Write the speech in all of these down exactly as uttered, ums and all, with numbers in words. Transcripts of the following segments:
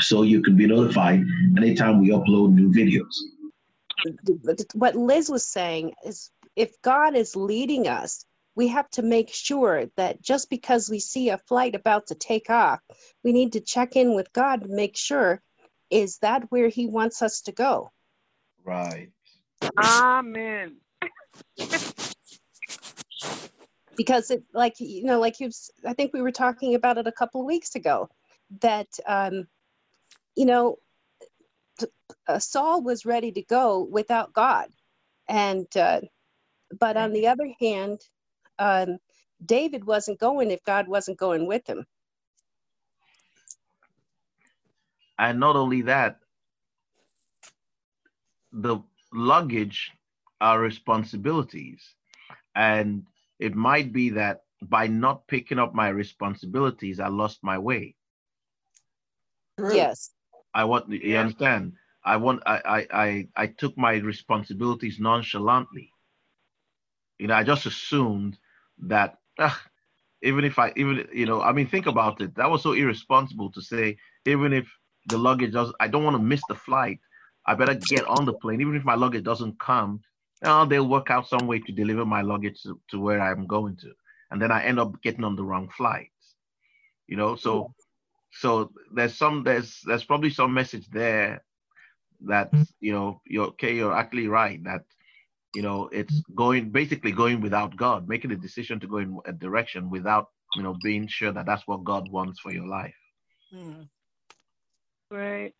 so you can be notified anytime we upload new videos. What Liz was saying is, if God is leading us, we have to make sure that just because we see a flight about to take off, we need to check in with God to make sure, is that where he wants us to go? Right. Amen. Because it, like, you know, like you, I think we were talking about it a couple of weeks ago, that, um, you know, uh, Saul was ready to go without God. And, uh, but on the other hand, um, David wasn't going if God wasn't going with him. And not only that, the luggage are responsibilities. And it might be that by not picking up my responsibilities, I lost my way. Yes. I want, you yeah. understand? I want, I, I, I, I took my responsibilities nonchalantly. You know, I just assumed that ugh, even if I, even, you know, I mean, think about it. That was so irresponsible to say, even if the luggage doesn't, I don't want to miss the flight. I better get on the plane. Even if my luggage doesn't come, oh, they'll work out some way to deliver my luggage to, to where I'm going to. And then I end up getting on the wrong flight, you know? So, so there's some, there's, there's probably some message there that, you know, you're okay. You're actually right. That, you know, it's going, basically going without God, making a decision to go in a direction without, you know, being sure that that's what God wants for your life. Mm. Right.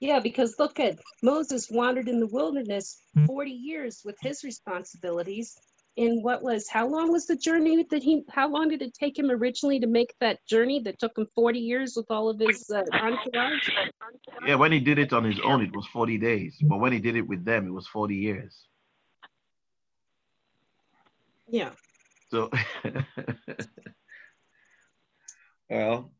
Yeah, because look at Moses wandered in the wilderness forty years with his responsibilities. And what was, how long was the journey that he, how long did it take him originally to make that journey that took him forty years with all of his uh, entourage? Yeah, when he did it on his own, it was forty days. But when he did it with them, it was forty years. Yeah. So, well,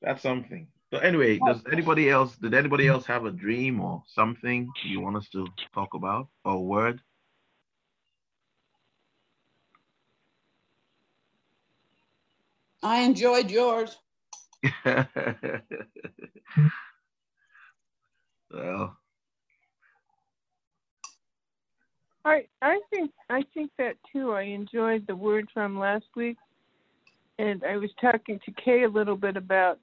that's something. So anyway, does anybody else, did anybody else have a dream or something you want us to talk about or a word? I enjoyed yours. Well. I I think I think that too. I enjoyed the word from last week. And I was talking to Kay a little bit about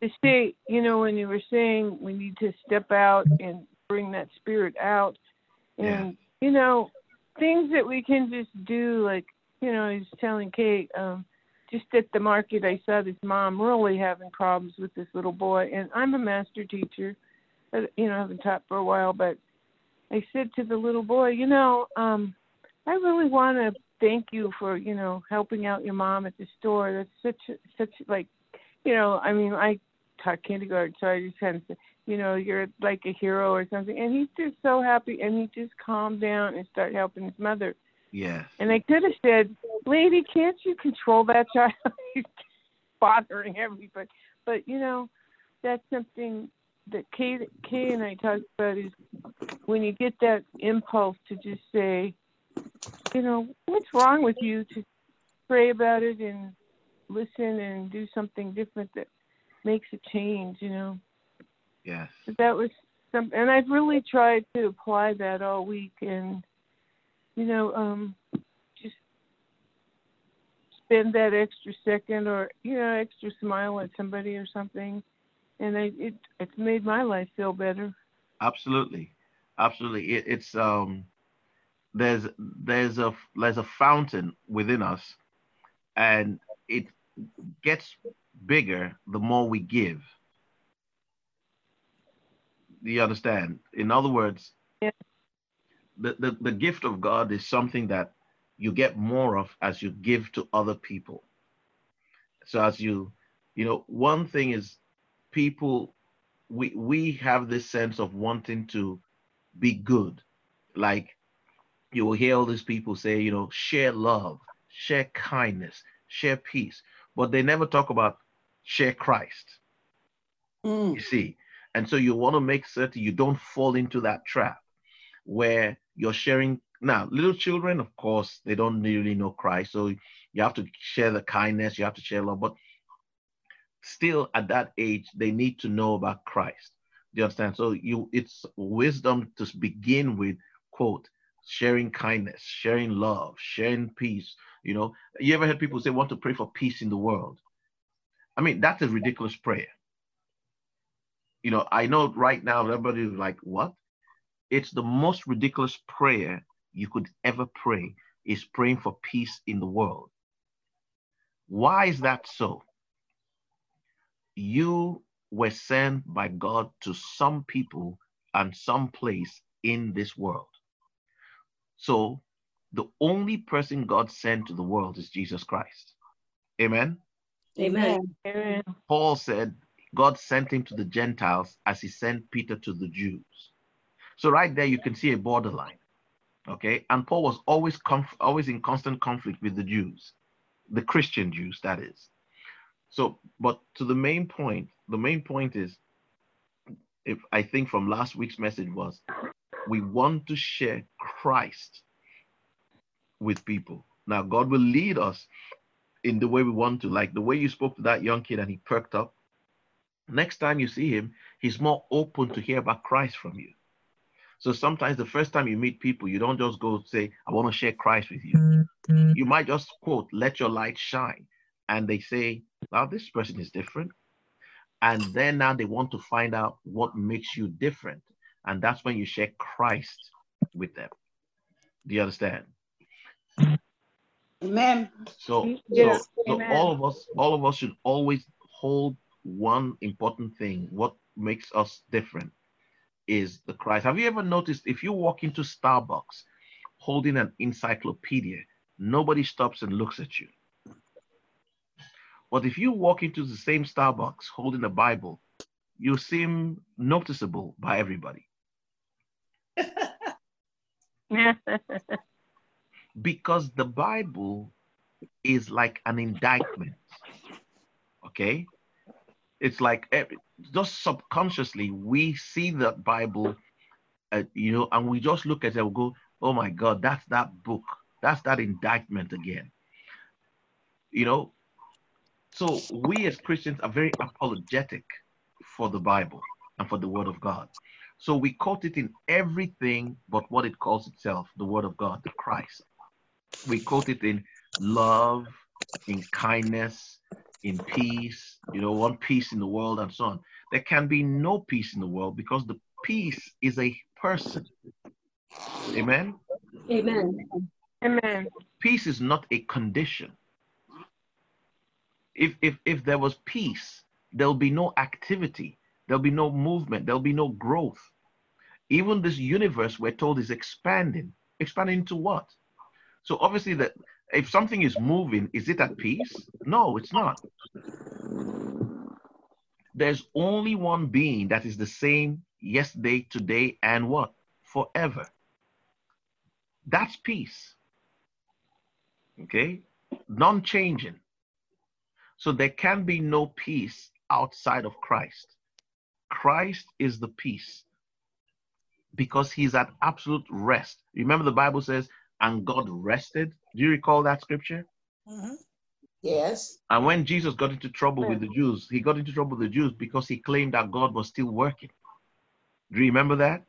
to say, you know, when you were saying we need to step out and bring that spirit out, and yeah. you know, things that we can just do, like, you know, I was telling Kate, um, just at the market, I saw this mom really having problems with this little boy, and I'm a master teacher, but, you know, I haven't taught for a while, but I said to the little boy, you know, um, I really want to thank you for, you know, helping out your mom at the store. That's such, such like, you know, I mean, I taught kindergarten, so I just kind of said, you know, you're like a hero or something. And he's just so happy, and he just calmed down and started helping his mother. Yeah. And I could have said, lady, can't you control that child? He's bothering everybody. But, you know, that's something that Kay, Kay and I talked about is when you get that impulse to just say, you know, what's wrong with you, to pray about it and listen and do something different that makes a change, you know. Yes. So that was some, and I've really tried to apply that all week, and you know, um, just spend that extra second, or you know, extra smile at somebody or something, and I, it it's made my life feel better. Absolutely, absolutely. It, it's um, there's there's a there's a fountain within us, and it gets bigger the more we give. Do you understand? In other words, yeah. the, the, the gift of God is something that you get more of as you give to other people. So as you, you know, one thing is people we we have this sense of wanting to be good. Like you will hear all these people say, you know, share love, share kindness, share peace, but they never talk about share Christ. Mm. You see, and so you want to make certain you don't fall into that trap where you're sharing. Now, little children, of course, they don't really know Christ, so you have to share the kindness, you have to share love, but still at that age, they need to know about Christ. Do you understand? So you, it's wisdom to begin with, quote, sharing kindness, sharing love, sharing peace. You know, you ever heard people say, want to pray for peace in the world? I mean, that's a ridiculous prayer. You know, I know right now, everybody's like, what? It's the most ridiculous prayer you could ever pray, is praying for peace in the world. Why is that so? You were sent by God to some people and some place in this world. So the only person God sent to the world is Jesus Christ. Amen? Amen. Amen. Paul said God sent him to the Gentiles as he sent Peter to the Jews. So right there, you can see a borderline. Okay, and Paul was always conf- always in constant conflict with the Jews, the Christian Jews, that is. So, but to the main point, the main point is, if I think from last week's message was, we want to share Christ with people. Now, God will lead us in the way we want to, like the way you spoke to that young kid and he perked up. Next time you see him, he's more open to hear about Christ from you. So sometimes the first time you meet people, you don't just go say, I want to share Christ with you. Mm-hmm. You might just quote, let your light shine. And they say, now this person is different. And then now they want to find out what makes you different. And that's when you share Christ with them. Do you understand? Amen. So, yes. so, Amen. so all of us, all of us should always hold one important thing. What makes us different is the Christ. Have you ever noticed if you walk into Starbucks holding an encyclopedia, nobody stops and looks at you? But if you walk into the same Starbucks holding a Bible, you seem noticeable by everybody. Because the Bible is like an indictment, okay? It's like every, just subconsciously we see the Bible, uh, you know, and we just look at it and we go, oh my God, that's that book. That's that indictment again. You know, so we as Christians are very apologetic for the Bible and for the Word of God. So we quote it in everything but what it calls itself, the Word of God, the Christ. We quote it in love, in kindness, in peace, you know, one peace in the world and so on. There can be no peace in the world because the peace is a person. Amen? Amen. Amen. Peace is not a condition. If, if, if there was peace, there'll be no activity. There'll be no movement. There'll be no growth. Even this universe, we're told, is expanding. Expanding to what? So obviously that, if something is moving, is it at peace? No, it's not. There's only one being that is the same yesterday, today, and what? Forever. That's peace. Okay? Non-changing. So there can be no peace outside of Christ. Christ is the peace because he's at absolute rest. Remember the Bible says, and God rested. Do you recall that scripture? Mm-hmm. Yes. And when Jesus got into trouble with the Jews, he got into trouble with the Jews because he claimed that God was still working. Do you remember that?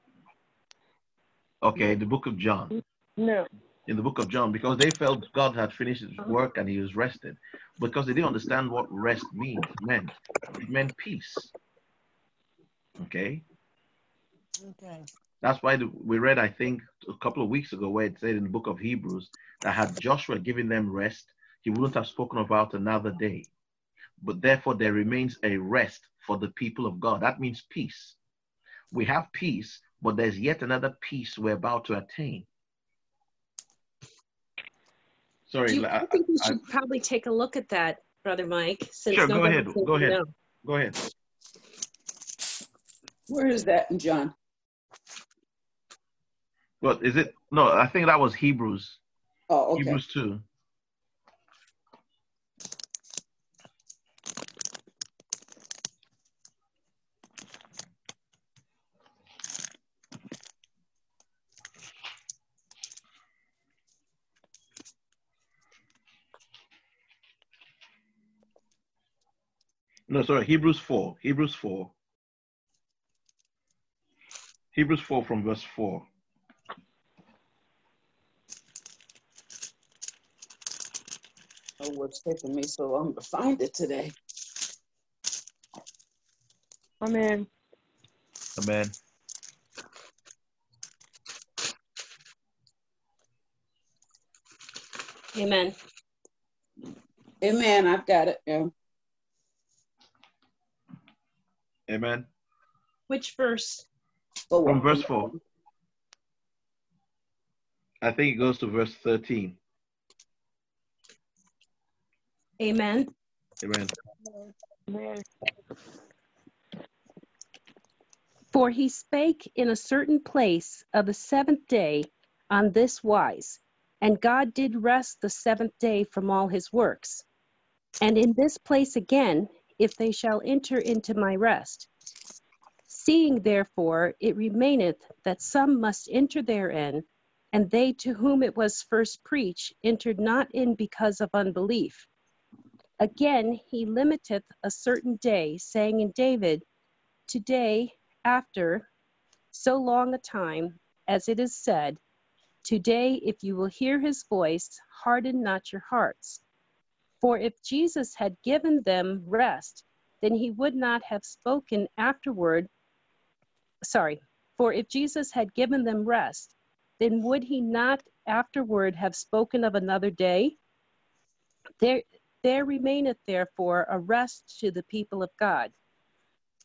Okay, in the book of John. No. In the book of John, because they felt God had finished his work and he was rested, because they didn't understand what rest means, meant. It meant peace. Okay? Okay. That's why we read, I think, a couple of weeks ago where it said in the book of Hebrews that had Joshua given them rest, he wouldn't have spoken about another day. But therefore there remains a rest for the people of God. That means peace. We have peace, but there's yet another peace we're about to attain. Sorry. Do you, I, I think we should I, probably take a look at that, Brother Mike. Since sure, go ahead. Go ahead. Know. Go ahead. Where is that in John? Well, is it? No, I think that was Hebrews. Oh, okay. Hebrews two. No, sorry, Hebrews four. Hebrews four. Hebrews four from verse four. Oh, what's taking me so long to find it today? Amen. Amen. Amen. Amen. I've got it. Yeah. Amen. Which verse? Oh, from verse four. I think it goes to verse thirteen. Amen. Amen. Amen. For he spake in a certain place of the seventh day on this wise, and God did rest the seventh day from all his works. And in this place again, if they shall enter into my rest. Seeing therefore it remaineth that some must enter therein, and they to whom it was first preached entered not in because of unbelief. Again he limiteth a certain day, saying in David, today after so long a time, as it is said, today if you will hear his voice, harden not your hearts. For if Jesus had given them rest, then he would not have spoken afterward. Sorry, for if Jesus had given them rest, then would he not afterward have spoken of another day? There, there remaineth therefore a rest to the people of God.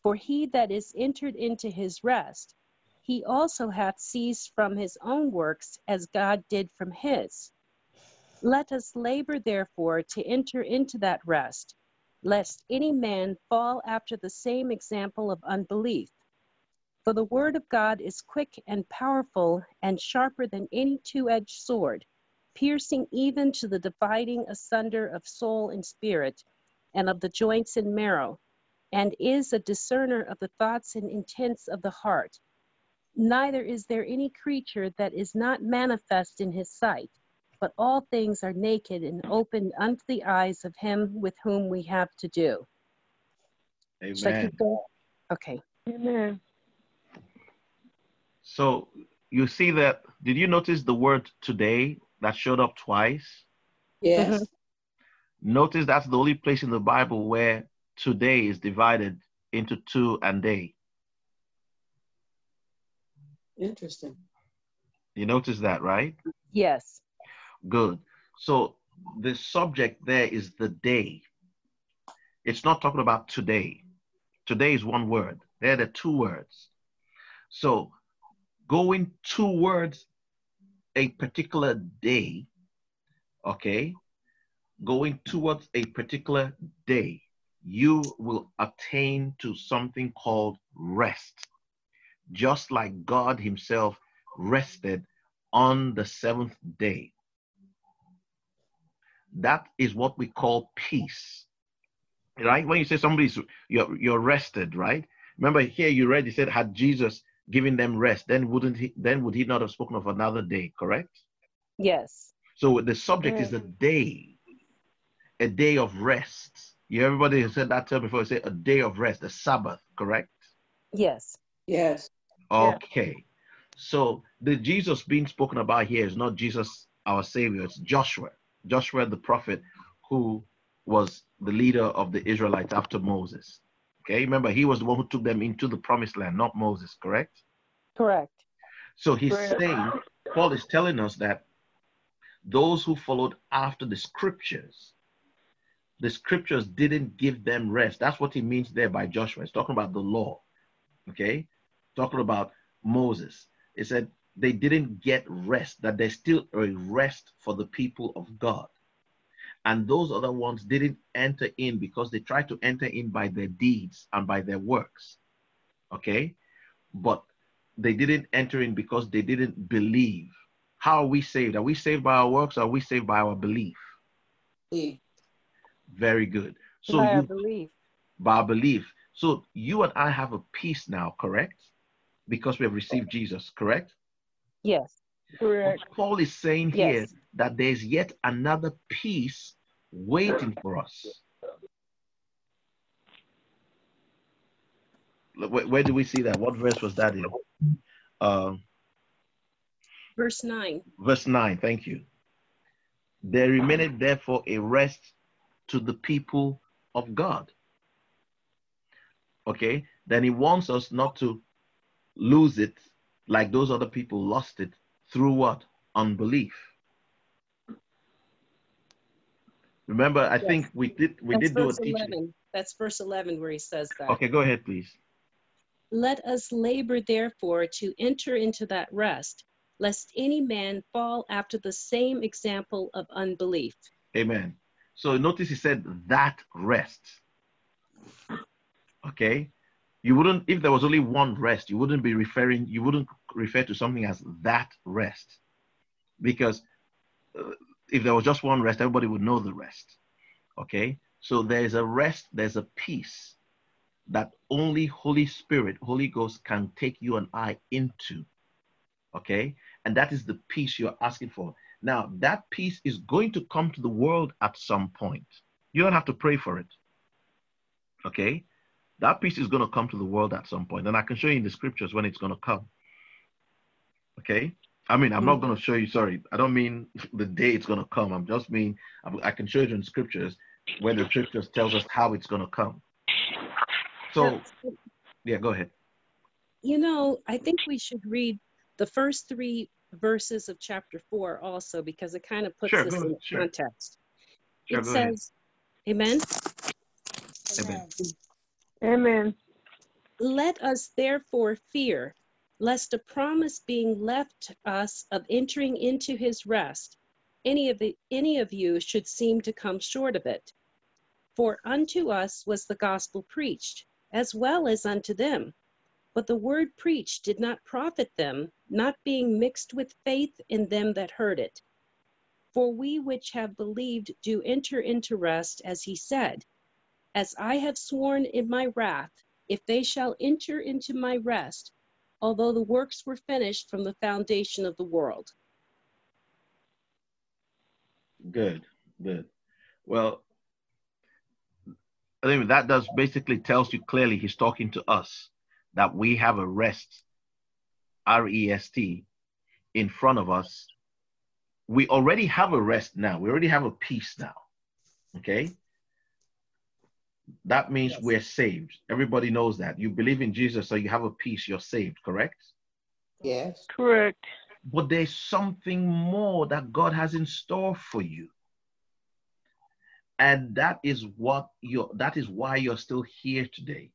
For he that is entered into his rest, he also hath ceased from his own works as God did from his. Let us labor, therefore, to enter into that rest, lest any man fall after the same example of unbelief. For the word of God is quick and powerful and sharper than any two-edged sword, piercing even to the dividing asunder of soul and spirit, and of the joints and marrow, and is a discerner of the thoughts and intents of the heart. Neither is there any creature that is not manifest in his sight, but all things are naked and open unto the eyes of him with whom we have to do. Amen. Should I keep going? Okay. Amen. So you see that, did you notice the word today that showed up twice? Yes. Mm-hmm. Notice that's the only place in the Bible where today is divided into two and day. Interesting. You notice that, right? Yes. Good. So the subject there is the day. It's not talking about today. Today is one word. They're the two words. So going towards a particular day, okay, going towards a particular day, you will attain to something called rest. Just like God himself rested on the seventh day. That is what we call peace, right? When you say somebody's, you're, you're rested, right? Remember here you read, it said, had Jesus given them rest, then wouldn't he, then would he not have spoken of another day, correct? Yes. So the subject mm. is a day, a day of rest. You everybody has said that term before, say a day of rest, the Sabbath, correct? Yes. Yes. Okay. Yeah. So the Jesus being spoken about here is not Jesus, our Savior, it's Joshua. Joshua the prophet, who was the leader of the Israelites after Moses. Okay, remember he was the one who took them into the promised land, not Moses, correct? Correct. So he's correct. saying, Paul is telling us that those who followed after the scriptures, the scriptures didn't give them rest. That's what he means there by Joshua. It's talking about the law, okay? Talking about Moses. It said, they didn't get rest, that there's still a rest for the people of God. And those other ones didn't enter in because they tried to enter in by their deeds and by their works. Okay? but they didn't enter in because they didn't believe. How are we saved? Are we saved by our works? Or are we saved by our belief? Mm. Very good. So by you, our belief. By belief. So you and I have a peace now, correct? Because we have received Jesus, correct? Yes. Correct. But Paul is saying yes. here that there's yet another peace waiting for us. Where, where do we see that? What verse was that in? Um, verse nine. Verse nine, thank you. There remained therefore a rest to the people of God. Okay, then he wants us not to lose it like those other people lost it through what? Unbelief. Remember, I yes. think we did we That's did do a teaching. That's verse eleven where he says that. Okay, go ahead, please. Let us labor, therefore, to enter into that rest, lest any man fall after the same example of unbelief. Amen. So notice he said that rest. Okay. You wouldn't, if there was only one rest, you wouldn't be referring, you wouldn't refer to something as that rest. Because uh, if there was just one rest, everybody would know the rest. Okay. So there's a rest, there's a peace that only Holy Spirit, Holy Ghost can take you and I into, okay? And that is the peace you're asking for. Now, that peace is going to come to the world at some point. You don't have to pray for it, okay? That peace is going to come to the world at some point. And I can show you in the scriptures when it's going to come, okay? I mean, I'm mm-hmm. not going to show you, sorry. I don't mean the day it's going to come. I'm just mean, I can show you in scriptures when the scriptures tells us how it's going to come. So, yeah, go ahead. You know, I think we should read the first three verses of chapter four also, because it kind of puts sure, this in sure. context. Sure, it says, amen? Amen. Amen. Let us therefore fear, lest a promise being left us of entering into his rest, any of, the, any of you should seem to come short of it. For unto us was the gospel preached, as well as unto them. But the word preached did not profit them, not being mixed with faith in them that heard it. For we which have believed do enter into rest, as he said, as I have sworn in my wrath, if they shall enter into my rest, although the works were finished from the foundation of the world. Good, good. Well, I think that does basically tells you clearly he's talking to us that we have a rest, R E S T, in front of us. We already have a rest now. We already have a peace now, okay? That means yes. we're saved. Everybody knows that. You believe in Jesus, so you have a peace. You're saved, correct? Yes. Correct. But there's something more that God has in store for you. And that is what you're, that is why you're still here today,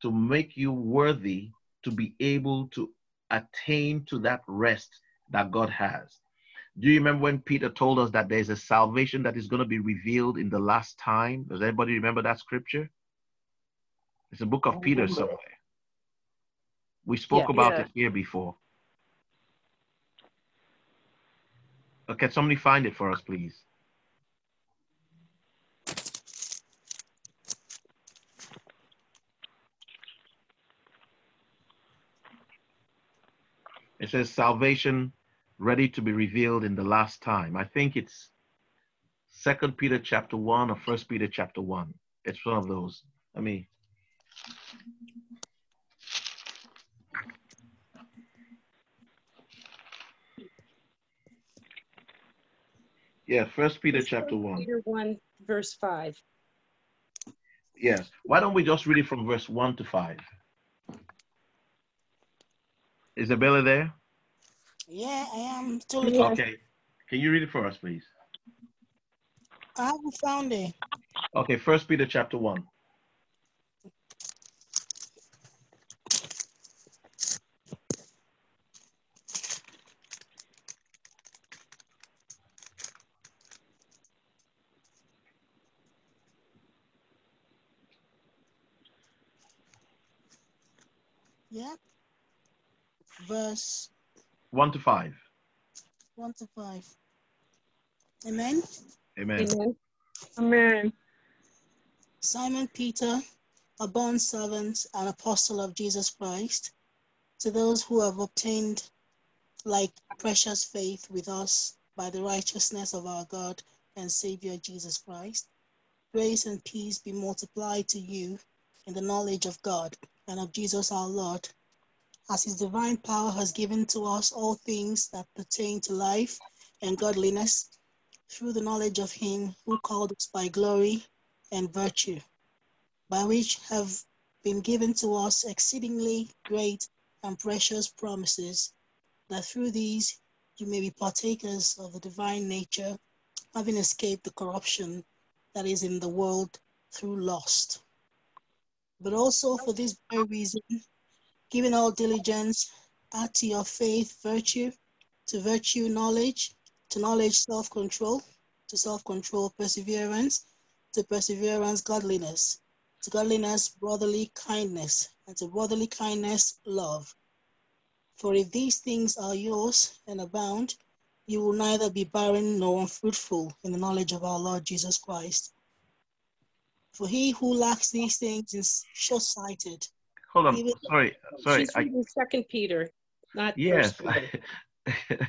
to make you worthy to be able to attain to that rest that God has. Do you remember when Peter told us that there's a salvation that is going to be revealed in the last time? Does anybody remember that scripture? It's a book of Peter somewhere. We spoke yeah, about yeah. it here before. Okay, somebody find it for us, please. It says salvation ready to be revealed in the last time. I think it's Second Peter chapter one or First Peter chapter one. It's one of those. Let me. Yeah, First Peter chapter one. Peter one, verse five. Yes. Why don't we just read it from verse one to five? Isabella there? Yeah, I am too. Yes. Okay. Can you read it for us, please? I haven't found it. Okay, First Peter chapter one. Yep. verse one to five. one to five. Amen? Amen. Amen. Amen. Simon Peter, a bond servant and apostle of Jesus Christ, to those who have obtained like precious faith with us by the righteousness of our God and Savior Jesus Christ, grace and peace be multiplied to you in the knowledge of God and of Jesus our Lord, as his divine power has given to us all things that pertain to life and godliness, through the knowledge of him who called us by glory and virtue, by which have been given to us exceedingly great and precious promises, that through these you may be partakers of the divine nature, having escaped the corruption that is in the world through lust. But also for this very reason, giving all diligence, add to your faith virtue, to virtue knowledge, to knowledge self-control, to self-control perseverance, to perseverance godliness, to godliness brotherly kindness, and to brotherly kindness love. For if these things are yours and abound, you will neither be barren nor unfruitful in the knowledge of our Lord Jesus Christ. For he who lacks these things is short-sighted. Hold on, even, sorry, sorry. She's reading I, Second Peter, not yes. First Peter.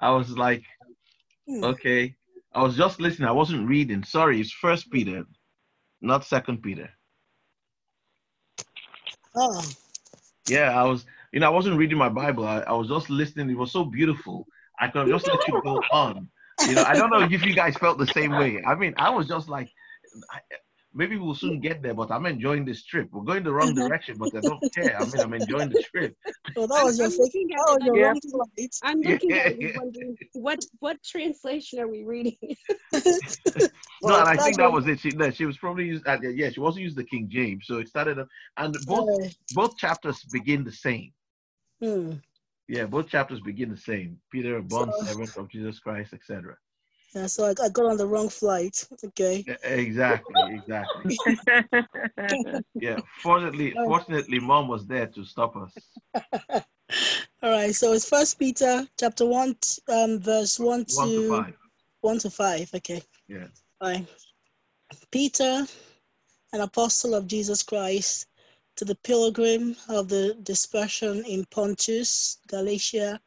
I was like, hmm. okay, I was just listening. I wasn't reading. Sorry, it's First Peter, not Second Peter. Oh. Yeah, I was. You know, I wasn't reading my Bible. I, I was just listening. It was so beautiful. I could have just let you go on. You know, I don't know if you guys felt the same way. I mean, I was just like, I, maybe we'll soon get there, but I'm enjoying this trip. We're going the wrong direction, but I don't care. I mean, I'm enjoying the trip. Well, that was your thinking. That was your yeah. wrong slide. I'm looking yeah. at you wondering, what, what translation are we reading? no, well, and I think that was it. She, no, she was probably used, uh, yeah, she wasn't used the King James. So it started, up, and both, uh, both chapters begin the same. Hmm. Yeah, both chapters begin the same. Peter, a bond servant of Jesus Christ, et cetera. Yeah, so I, I got on the wrong flight. Okay. Yeah, exactly, exactly. yeah, fortunately, fortunately, Mom was there to stop us. All right, so it's First Peter chapter one, um, verse one to, one to five. One to five. Okay. Yeah. All right. Peter, an apostle of Jesus Christ, to the pilgrim of the dispersion in Pontus, Galatia,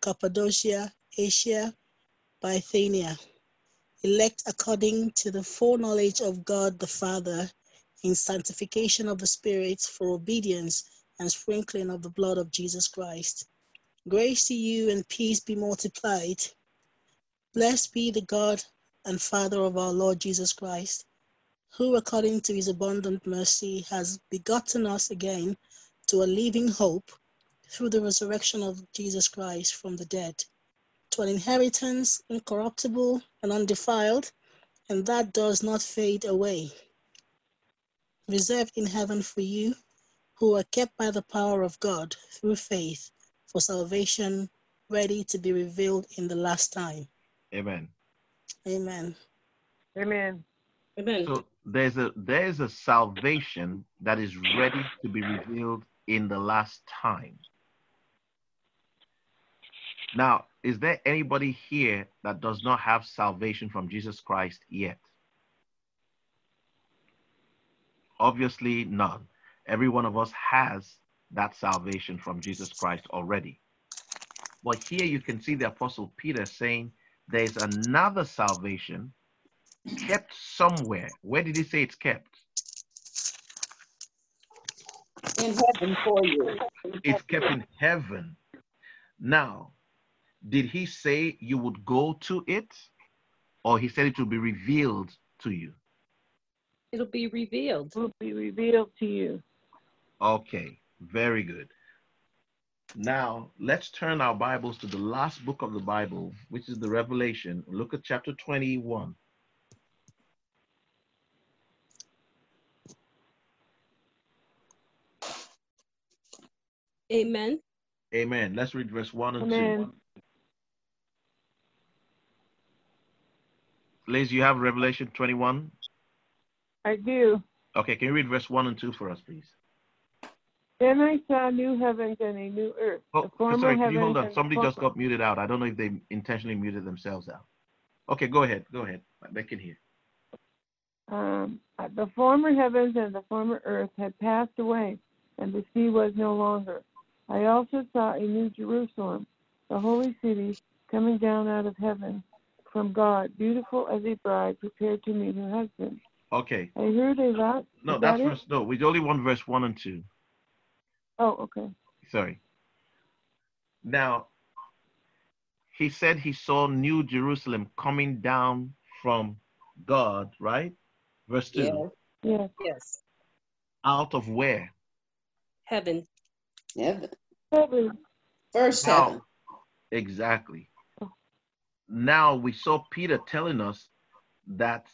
Cappadocia, Asia, Bithynia, elect according to the foreknowledge of God the Father, in sanctification of the Spirit for obedience and sprinkling of the blood of Jesus Christ. Grace to you and peace be multiplied. Blessed be the God and Father of our Lord Jesus Christ, who according to his abundant mercy has begotten us again to a living hope through the resurrection of Jesus Christ from the dead, to an inheritance incorruptible and undefiled, and that does not fade away, reserved in heaven for you, who are kept by the power of God through faith for salvation, ready to be revealed in the last time. Amen. Amen. Amen. Amen. So there's a there's a salvation that is ready to be revealed in the last time. Now, is there anybody here that does not have salvation from Jesus Christ yet? Obviously none. Every one of us has that salvation from Jesus Christ already. But here you can see the Apostle Peter saying there's another salvation kept somewhere. Where did he say it's kept? In heaven for you. It's kept in heaven. Now, did he say you would go to it, or he said it will be revealed to you? It'll be revealed. It'll be revealed to you. Okay, very good. Now, let's turn our Bibles to the last book of the Bible, which is the Revelation. Look at chapter twenty-one. Amen. Amen. Let's read verse one and Amen. two. Liz, you have Revelation twenty-one? I do. Okay, can you read verse one and two for us, please? Then I saw new heavens and a new earth. Oh, sorry, can you hold on? Somebody just got muted out. I don't know if they intentionally muted themselves out. Okay, go ahead. Go ahead. Back in here. Um, the former heavens and the former earth had passed away, and the sea was no longer. I also saw a new Jerusalem, the holy city, coming down out of heaven from God, beautiful as a bride prepared to meet her husband. Okay. I heard a lot. No, that's that verse, no. We only want verse one and two. Oh, okay. Sorry. Now, he said he saw New Jerusalem coming down from God, right? Verse two. Yes. Yes. Out of where? Heaven. Heaven. Heaven. First now, heaven. Exactly. Now we saw Peter telling us that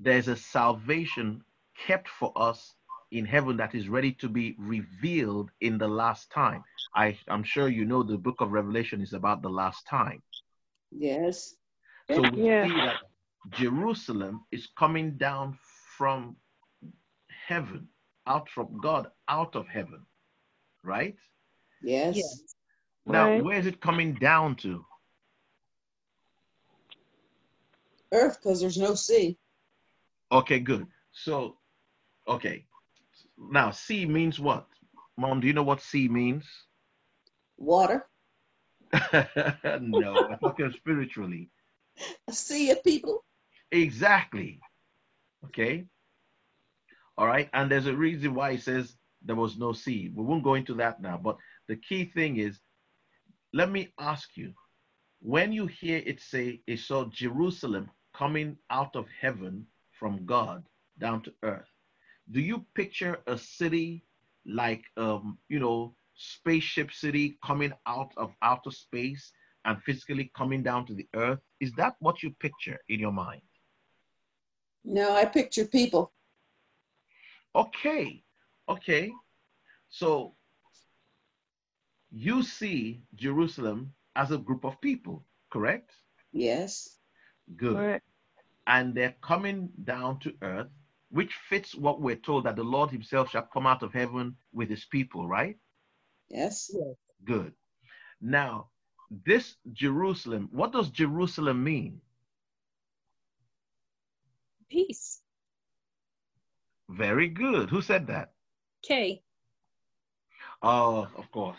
there's a salvation kept for us in heaven that is ready to be revealed in the last time. I, I'm sure you know the book of Revelation is about the last time. Yes. So we yeah. see that Jerusalem is coming down from heaven, out from God, out of heaven, right? Yes. yes. Now, right. where is it coming down to? Earth, because there's no sea. Okay, good. So, okay. Now, sea means what? Mom, do you know what sea means? Water. No, I'm talking spiritually. A sea of people. Exactly. Okay. All right. And there's a reason why it says there was no sea. We won't go into that now. But the key thing is, let me ask you, when you hear it say, it saw Jerusalem coming out of heaven from God down to earth, do you picture a city like, um, you know, spaceship city coming out of outer space and physically coming down to the earth? Is that what you picture in your mind? No, I picture people. Okay, okay. So you see Jerusalem as a group of people, correct? Yes. Good. Correct. And they're coming down to earth, which fits what we're told, that the Lord himself shall come out of heaven with his people, right? Yes. Good. Now, this Jerusalem, what does Jerusalem mean? Peace. Very good. Who said that? Kay. Oh, of course.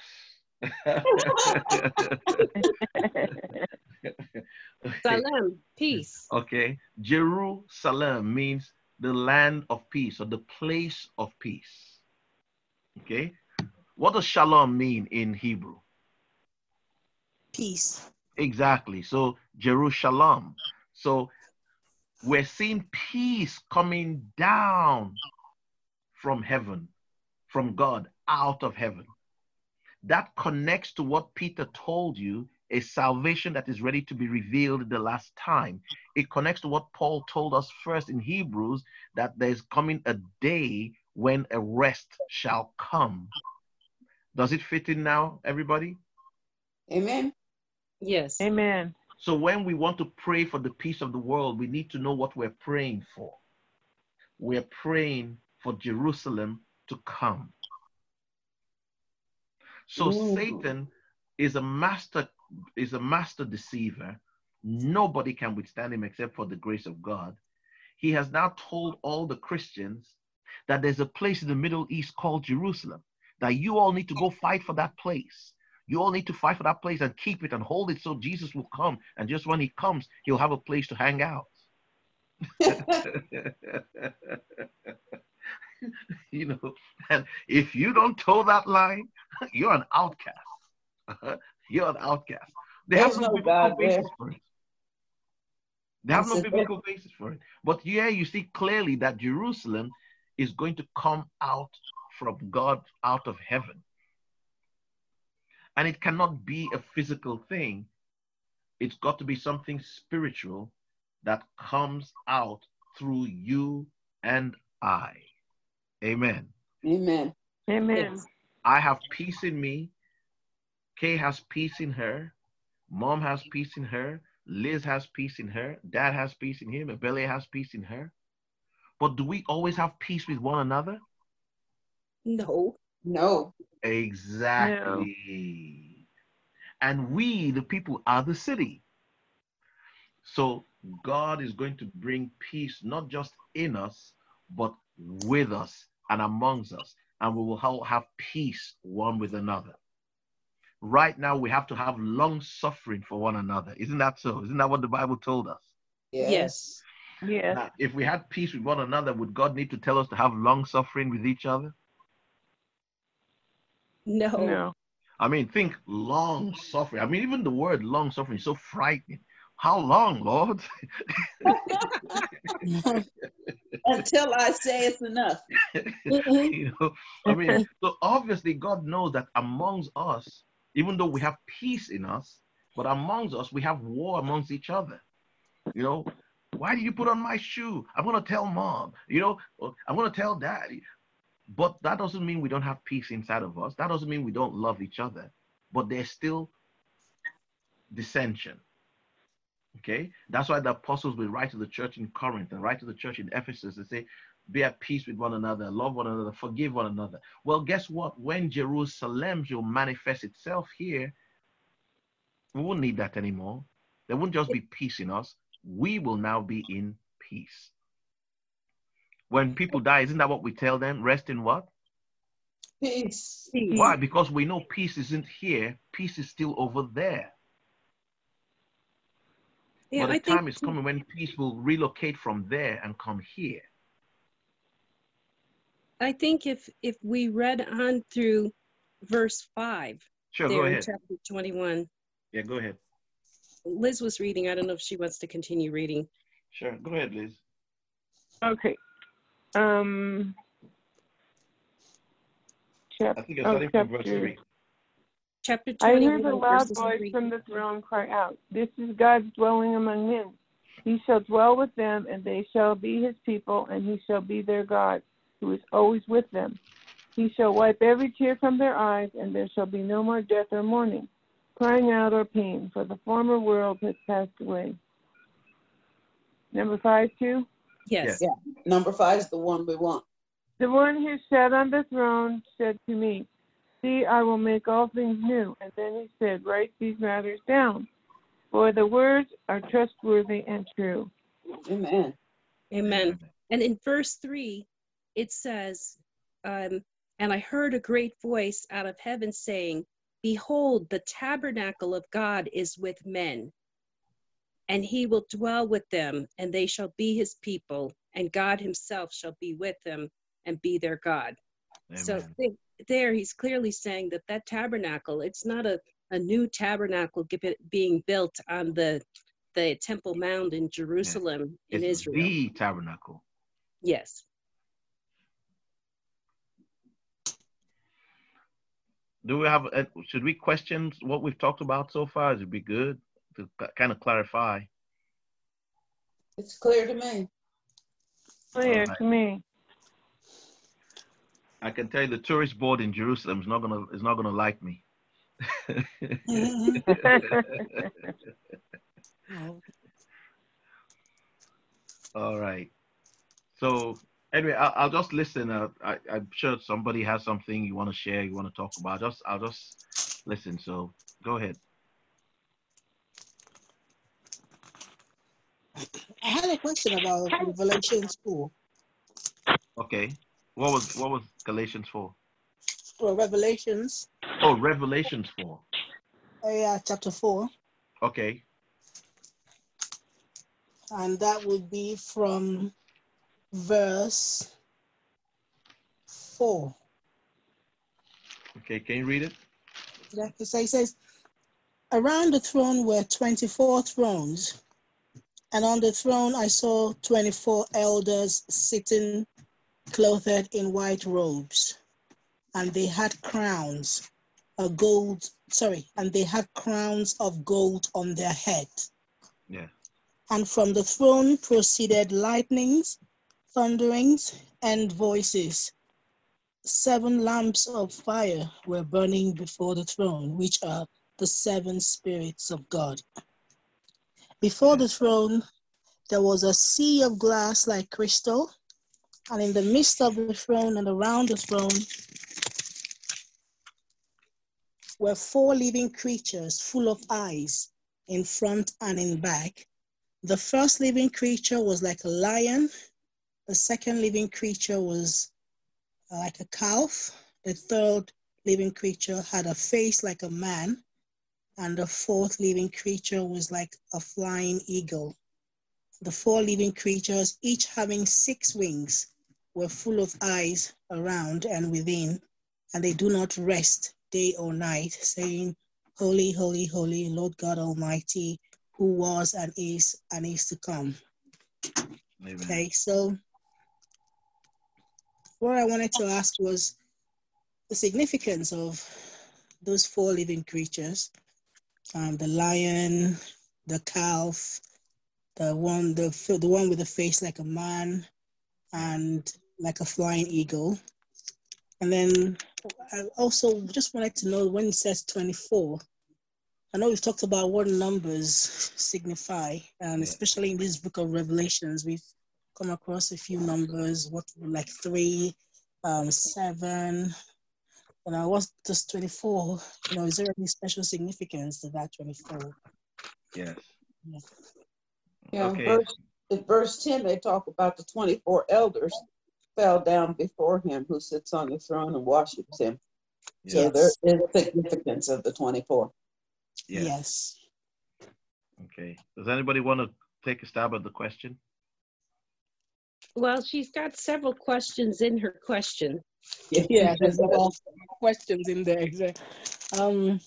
Salam, peace. Okay. Jerusalem means the land of peace, or the place of peace. Okay. What does shalom mean in Hebrew? Peace. Exactly. So Jerusalem. So we're seeing peace coming down from heaven, from God, out of heaven. That connects to what Peter told you, a salvation that is ready to be revealed the last time. It connects to what Paul told us first in Hebrews, that there's coming a day when a rest shall come. Does it fit in now, everybody? Amen. Yes. Amen. So when we want to pray for the peace of the world, we need to know what we're praying for. We're praying for Jerusalem to come. So Ooh. Satan is a master, is a master deceiver. Nobody can withstand him except for the grace of God. He has now told all the Christians that there's a place in the Middle East called Jerusalem, that you all need to go fight for that place. You all need to fight for that place and keep it and hold it so Jesus will come. And just when he comes, he'll have a place to hang out. You know, and if you don't toe that line, you're an outcast. You're an outcast. They There's have no, no biblical God, basis man. for it. They have That's no biblical it. basis for it. But yeah, you see clearly that Jerusalem is going to come out from God, out of heaven. And it cannot be a physical thing. It's got to be something spiritual that comes out through you and I. Amen. Amen. Amen. I have peace in me. Kay has peace in her. Mom has peace in her. Liz has peace in her. Dad has peace in him. And Belly has peace in her. But do we always have peace with one another? No. No. Exactly. No. And we, the people, are the city. So God is going to bring peace, not just in us, but with us and amongst us. And we will have peace one with another. Right now, we have to have long suffering for one another. Isn't that so? Isn't that what the Bible told us? Yes. Yes. Yeah. Now, if we had peace with one another, would God need to tell us to have long suffering with each other? No. No. I mean, think long suffering. I mean, even the word long suffering is so frightening. How long, Lord? Until I say it's enough. You know, I mean, so obviously God knows that amongst us, even though we have peace in us, but amongst us, we have war amongst each other. You know, why did you put on my shoe? I'm going to tell mom, you know, I'm going to tell daddy. But that doesn't mean we don't have peace inside of us. That doesn't mean we don't love each other, but there's still dissension. Okay, that's why the apostles will write to the church in Corinth and write to the church in Ephesus and say, be at peace with one another, love one another, forgive one another. Well, guess what? When Jerusalem will manifest itself here, we won't need that anymore. There won't just be peace in us. We will now be in peace. When people die, isn't that what we tell them? Rest in what? Peace. Why? Because we know peace isn't here. Peace is still over there. Yeah, but the I time is coming when peace will relocate from there and come here. I think if if we read on through verse five, sure, there go ahead. In chapter twenty-one. Yeah, go ahead. Liz was reading. I don't know if she wants to continue reading. Sure, go ahead, Liz. Okay. Um, chap I think it's oh, starting from verse three. Chapter twenty-one, I heard a loud voice from the throne cry out, "This is God's dwelling among men. He shall dwell with them, and they shall be his people, and he shall be their God, who is always with them. He shall wipe every tear from their eyes, and there shall be no more death or mourning, crying out or pain, for the former world has passed away." Number five, too? Yes. Yeah. Number five is the one we want. The one who sat on the throne said to me, "See, I will make all things new." And then he said, "Write these matters down, for the words are trustworthy and true." Amen. Amen. And in verse three, it says, um, "And I heard a great voice out of heaven saying, Behold, the tabernacle of God is with men, and he will dwell with them, and they shall be his people, and God himself shall be with them and be their God." Amen. So think. There he's clearly saying that that tabernacle, it's not a, a new tabernacle being built on the the Temple Mount in Jerusalem, yes. in it's Israel. The tabernacle. Yes. Do we have, uh, should we question what we've talked about so far? It would be good to kind of clarify. It's clear to me. Clear right. to me. I can tell you the tourist board in Jerusalem is not gonna is not gonna like me. All right. So anyway, I'll, I'll just listen. Uh, I, I'm sure somebody has something you want to share, you want to talk about. Just I'll just listen. So go ahead. I had a question about Revelation school. Okay. What was what was Galatians four? Well, Revelations. Oh, Revelations four. Oh, yeah, chapter four. Okay. And that would be from verse four. Okay, can you read it? Yeah, it says, "Around the throne were twenty-four thrones, and on the throne I saw twenty-four elders sitting, clothed in white robes, and they had crowns of gold, sorry, and they had crowns of gold on their head. Yeah. And from the throne proceeded lightnings, thunderings, and voices. Seven lamps of fire were burning before the throne, which are the seven spirits of God. Before the throne, there was a sea of glass like crystal, and in the midst of the throne and around the throne were four living creatures full of eyes in front and in back. The first living creature was like a lion. The second living creature was like a calf. The third living creature had a face like a man. And the fourth living creature was like a flying eagle. The four living creatures, each having six wings, were full of eyes around and within, and they do not rest day or night, saying, Holy, holy, holy, Lord God Almighty, who was and is and is to come. Amen. Okay, so what I wanted to ask was the significance of those four living creatures, um, the lion, the calf, the one, the, the one with a face like a man, and like a flying eagle. And then I also just wanted to know when it says twenty-four. I know we've talked about what numbers signify, and especially in this book of Revelations, we've come across a few numbers, what like three, um, seven, and I was just twenty-four. You know, is there any special significance to that twenty-four? Yes. Yeah. Yeah, okay. verse, in verse ten, they talk about the twenty-four elders fell down before him who sits on the throne and worships him. Yes. So there is a significance of the twenty-four. Yes. yes. Okay. Does anybody want to take a stab at the question? Well, she's got several questions in her question. Yeah, yeah there's a lot of questions in there. Exactly. Um,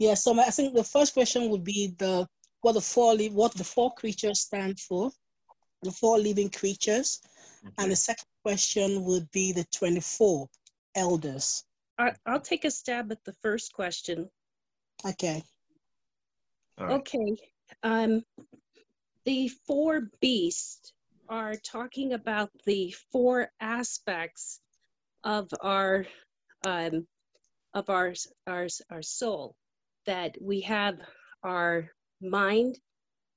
yeah, so I think the first question would be the What the four what the four creatures stand for, the four living creatures, okay. And the second question would be the twenty-four elders. I, I'll take a stab at the first question. Okay. All right. Okay. Um, the four beasts are talking about the four aspects of our um, of our our our soul, that we have our mind,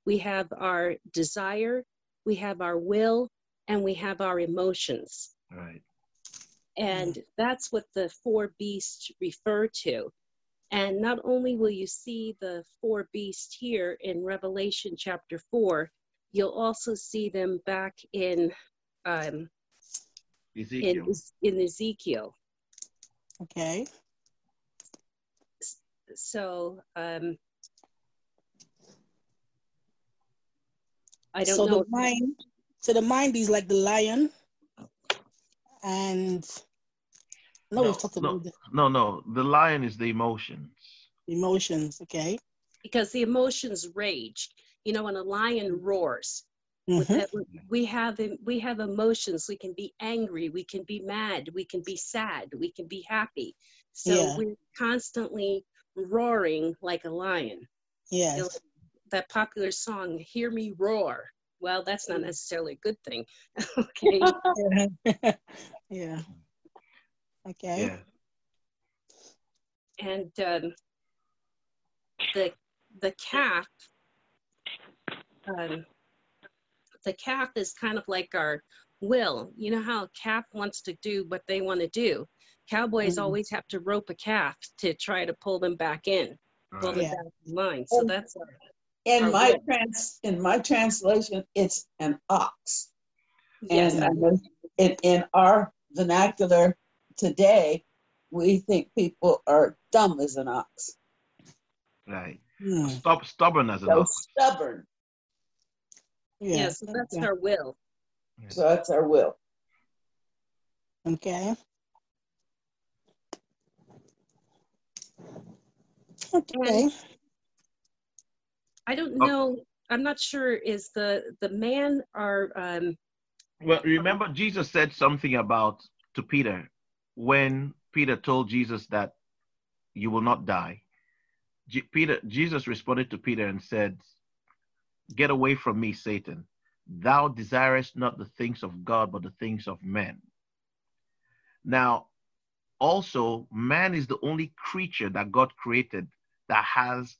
we have our desire, we have our will, and we have our emotions. Right. And that's what the four beasts refer to. And not only will you see the four beasts here in Revelation chapter four, you'll also see them back in um, Ezekiel. In, in Ezekiel. Okay. So, um, I don't so know. The mind, so the mind is like the lion, and no, no we've talked about no, this. No, no, the lion is the emotions. Emotions, okay. Because the emotions rage. You know, when a lion roars, mm-hmm. that, we have we have emotions. We can be angry. We can be mad. We can be sad. We can be happy. So yeah. We're constantly roaring like a lion. Yes. It'll, that popular song, Hear Me Roar. Well, that's not necessarily a good thing. Okay. Yeah. Yeah. Okay. Yeah. And um, the the calf, um, the calf is kind of like our will. You know how a calf wants to do what they want to do. Cowboys mm. always have to rope a calf to try to pull them back in, right. pull them yeah. back in line. So that's... Uh, In my trans, in my translation, it's an ox, yes, and I mean, in, in our vernacular today, we think people are dumb as an ox. Right. Hmm. Stop stubborn as an so ox. Stubborn. Yes, yeah, so that's okay. our will. So that's our will. Okay. Okay. And I don't know. I'm not sure. Is the the man or um, well? Remember, Jesus said something about to Peter when Peter told Jesus that you will not die. G Peter, Jesus responded to Peter and said, "Get away from me, Satan! Thou desirest not the things of God, but the things of men." Now, also, man is the only creature that God created that has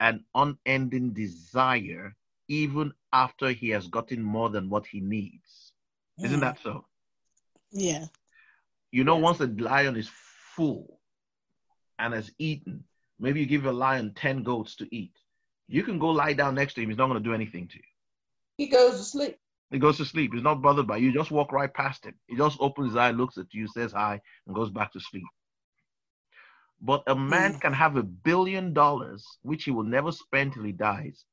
an unending desire, even after he has gotten more than what he needs. Yeah. Isn't that so? Yeah. You know, yeah. Once a lion is full, and has eaten, maybe you give a lion ten goats to eat, you can go lie down next to him. He's not going to do anything to you. He goes to sleep. He goes to sleep. He's not bothered by you. Just walk right past him. He just opens his eye, looks at you, says hi, and goes back to sleep. But a man can have a billion dollars, which he will never spend till he dies,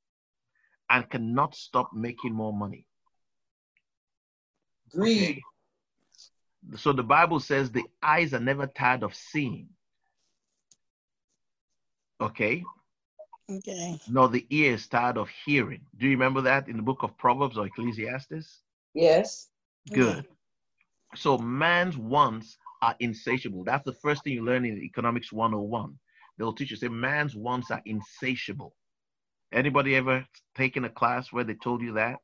and cannot stop making more money. Greed. Okay. So the Bible says the eyes are never tired of seeing. Okay? Okay. No, the ear is tired of hearing. Do you remember that in the book of Proverbs or Ecclesiastes? Yes. Good. Okay. So man's wants are insatiable. That's the first thing you learn in Economics one oh one. They'll teach you, say, man's wants are insatiable. Anybody ever taken a class where they told you that?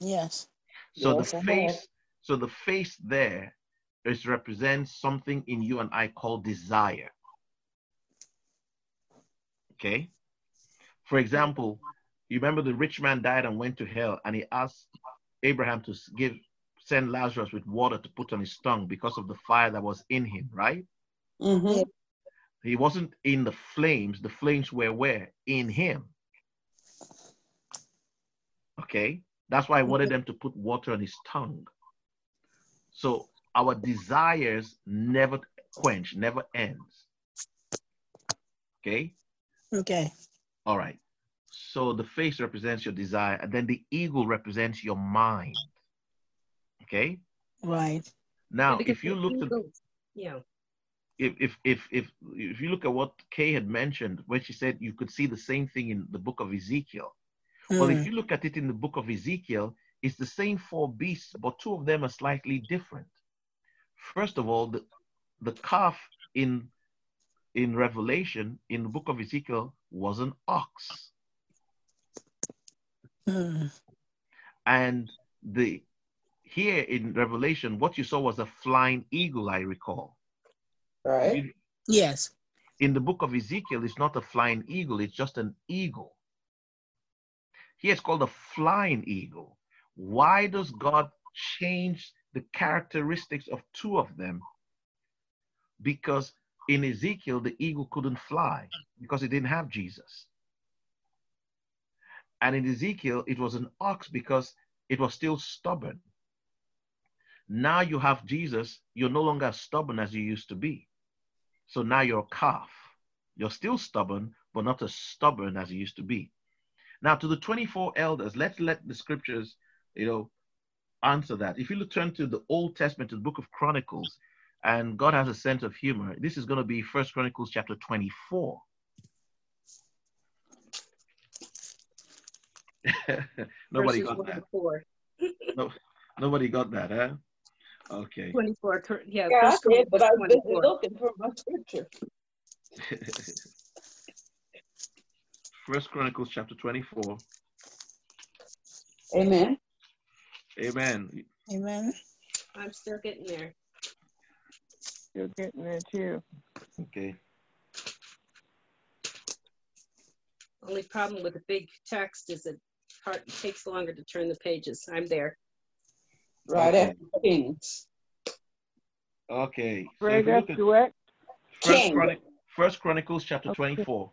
Yes. So yes, the face, so the face there is represents something in you and I call desire. Okay. For example, you remember the rich man died and went to hell, and he asked Abraham to give send Lazarus with water to put on his tongue because of the fire that was in him, right? Mm-hmm. He wasn't in the flames. The flames were where? In him. Okay. That's why I wanted them to put water on his tongue. So our desires never quench, never ends. Okay? Okay. All right. So the face represents your desire, and then the eagle represents your mind. Okay? Right. Now, because if you look at... Yeah. If, if, if, if, if you look at what Kay had mentioned, when she said you could see the same thing in the book of Ezekiel. Well, mm. if you look at it in the book of Ezekiel, it's the same four beasts, but two of them are slightly different. First of all, the, the calf in, in Revelation, in the book of Ezekiel, was an ox. Mm. And the here in Revelation, what you saw was a flying eagle, I recall. Right? In, yes. In the book of Ezekiel, it's not a flying eagle, it's just an eagle. Here it's called a flying eagle. Why does God change the characteristics of two of them? Because in Ezekiel, the eagle couldn't fly because it didn't have Jesus. And in Ezekiel, it was an ox because it was still stubborn. Now you have Jesus, you're no longer as stubborn as you used to be. So now you're a calf. You're still stubborn, but not as stubborn as you used to be. Now, to the twenty-four elders, let's let the scriptures, you know, answer that. If you look, turn to the Old Testament, to the book of Chronicles, and God has a sense of humor. This is going to be First Chronicles chapter twenty-four. Nobody got that. no, nobody got that, huh? Okay. twenty-four, yeah. yeah I did, but I was looking for my scripture. First Chronicles chapter twenty-four. Amen. Amen. Amen. I'm still getting there. Still getting there too. Okay. Only problem with the big text is it takes longer to turn the pages. I'm there. Right okay. after Kings. Okay. So right after First, Chron First Chronicles chapter okay. twenty-four.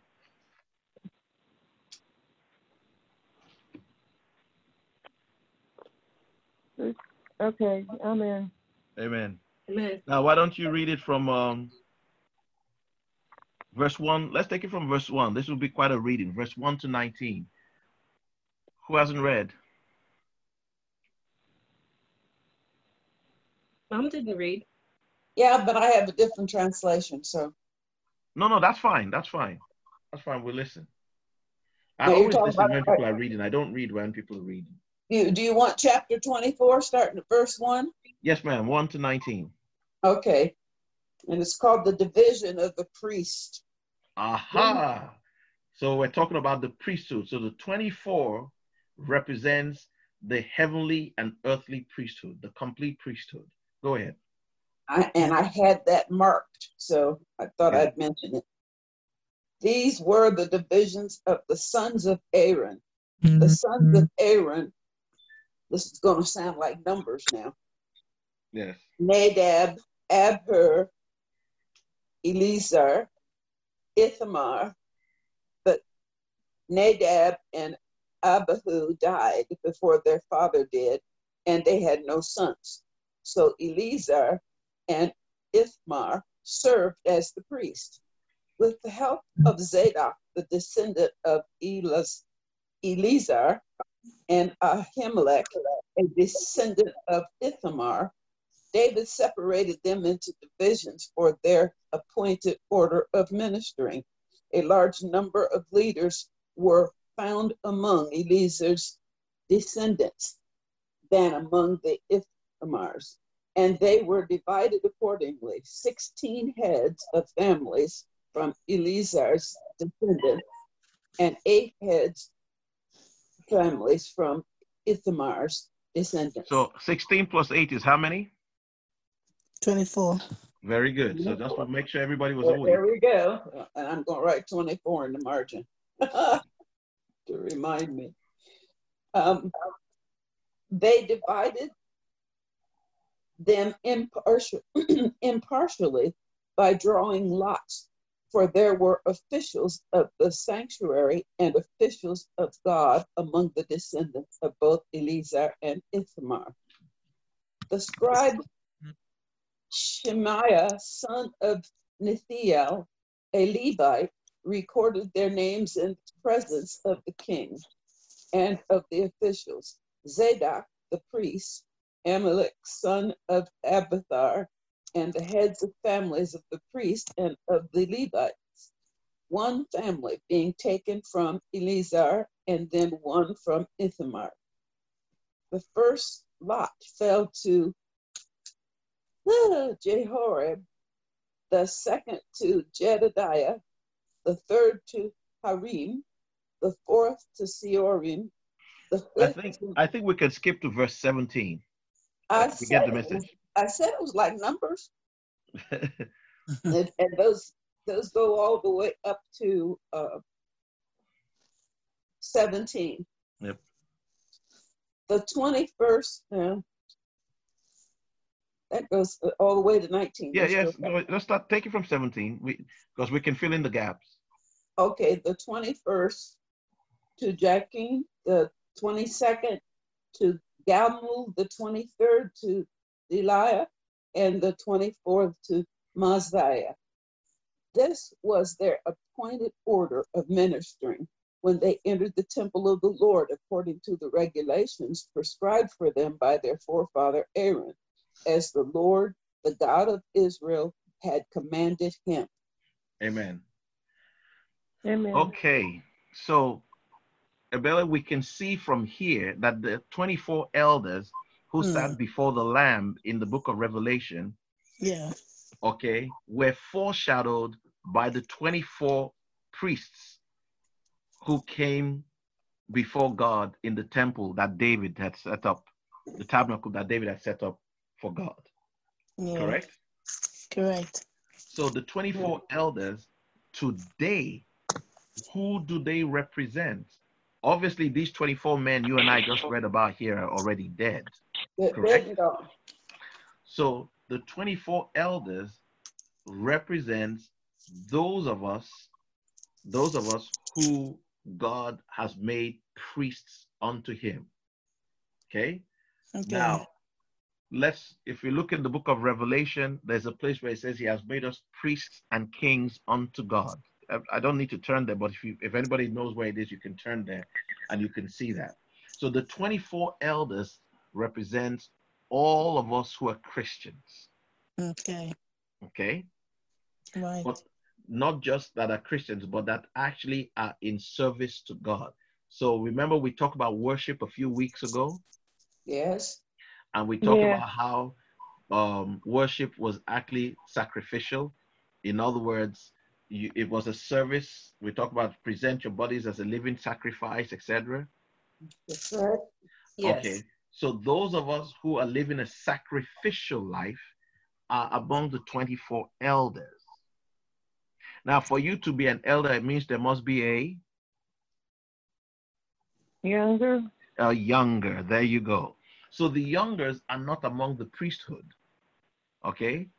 Okay, amen. Amen. Amen. Now, why don't you read it from um, verse one? Let's take it from verse one. This will be quite a reading. Verse one to nineteen. Who hasn't read? Mom didn't read. Yeah, but I have a different translation, so. No, no, that's fine. That's fine. That's fine. We'll listen. I no, always listen when people are reading. I don't read when people are reading. You, do you want chapter twenty-four, starting at verse one? Yes, ma'am, one to nineteen. Okay. And it's called the division of the priest. Aha! So we're talking about the priesthood. So the twenty-four represents the heavenly and earthly priesthood, the complete priesthood. Go ahead. I, and I had that marked, so I thought yeah. I'd mention it. These were the divisions of the sons of Aaron. Mm-hmm. The sons of Aaron. This is going to sound like numbers now. Yes. Nadab, Abihu, Eliezer, Ithamar, but Nadab and Abihu died before their father did, and they had no sons. So Eliezer and Ithamar served as the priest. With the help of Zadok, the descendant of Eliezer, and Ahimelech, a descendant of Ithamar, David separated them into divisions for their appointed order of ministering. A large number of leaders were found among Eliezer's descendants than among the Ithamars, and they were divided accordingly. Sixteen heads of families from Eliezer's descendant and eight heads families from Ithamar's descendant. So sixteen plus eight is how many? twenty-four. Very good. twenty-four. So that's what, make sure everybody was aware. Well, there we go. And I'm going to write twenty-four in the margin to remind me. Um, they divided them impartial, impartially by drawing lots, for there were officials of the sanctuary and officials of God among the descendants of both Eliezer and Ithamar. The scribe Shemaiah, son of Nethiel, a Levite, recorded their names in the presence of the king and of the officials. Zadok, the priest, Ahimelech, son of Abiathar, and the heads of families of the priests and of the Levites, one family being taken from Eliezer and then one from Ithamar. The first lot fell to ah, Jehoram, the second to Jedidiah, the third to Harim, the fourth to Seorim, the fifth I think, to... I think we can skip to verse seventeen. I we get the message. I said it was like numbers, and, and those those go all the way up to uh, seventeen. Yep. The twenty-first, uh, that goes all the way to nineteen. Yeah, yes. No, let's start. Take it from seventeen, because we, we can fill in the gaps. Okay, the twenty-first to Jachin, the twenty-second to Galmul, the twenty-third to Deliah, and the twenty-fourth to Maziah. This was their appointed order of ministering when they entered the temple of the Lord according to the regulations prescribed for them by their forefather Aaron, as the Lord, the God of Israel, had commanded him. Amen. Amen. Okay, so, Abela, we can see from here that the twenty-four elders who mm. sat before the Lamb in the book of Revelation, yeah, okay, were foreshadowed by the twenty-four priests who came before God in the temple that David had set up, the tabernacle that David had set up for God. Yeah. Correct? Correct. So the twenty-four yeah. elders today, who do they represent? Obviously, these twenty-four men you and I just read about here are already dead. Correct? So the twenty-four elders represent those of us, those of us who God has made priests unto him. Okay? Okay. Now, let's, if you look in the book of Revelation, there's a place where it says he has made us priests and kings unto God. I don't need to turn there, but if you, if anybody knows where it is, you can turn there and you can see that. So the twenty-four elders represents all of us who are Christians. Okay. Okay. Right. But not just that are Christians, but that actually are in service to God. So remember we talked about worship a few weeks ago. Yes. And we talked yeah. about how um, worship was actually sacrificial. In other words, You, it was a service. We talk about present your bodies as a living sacrifice, et cetera. Yes. Okay. So those of us who are living a sacrificial life are among the twenty-four elders. Now, for you to be an elder, it means there must be a younger. A younger. There you go. So the youngers are not among the priesthood. Okay.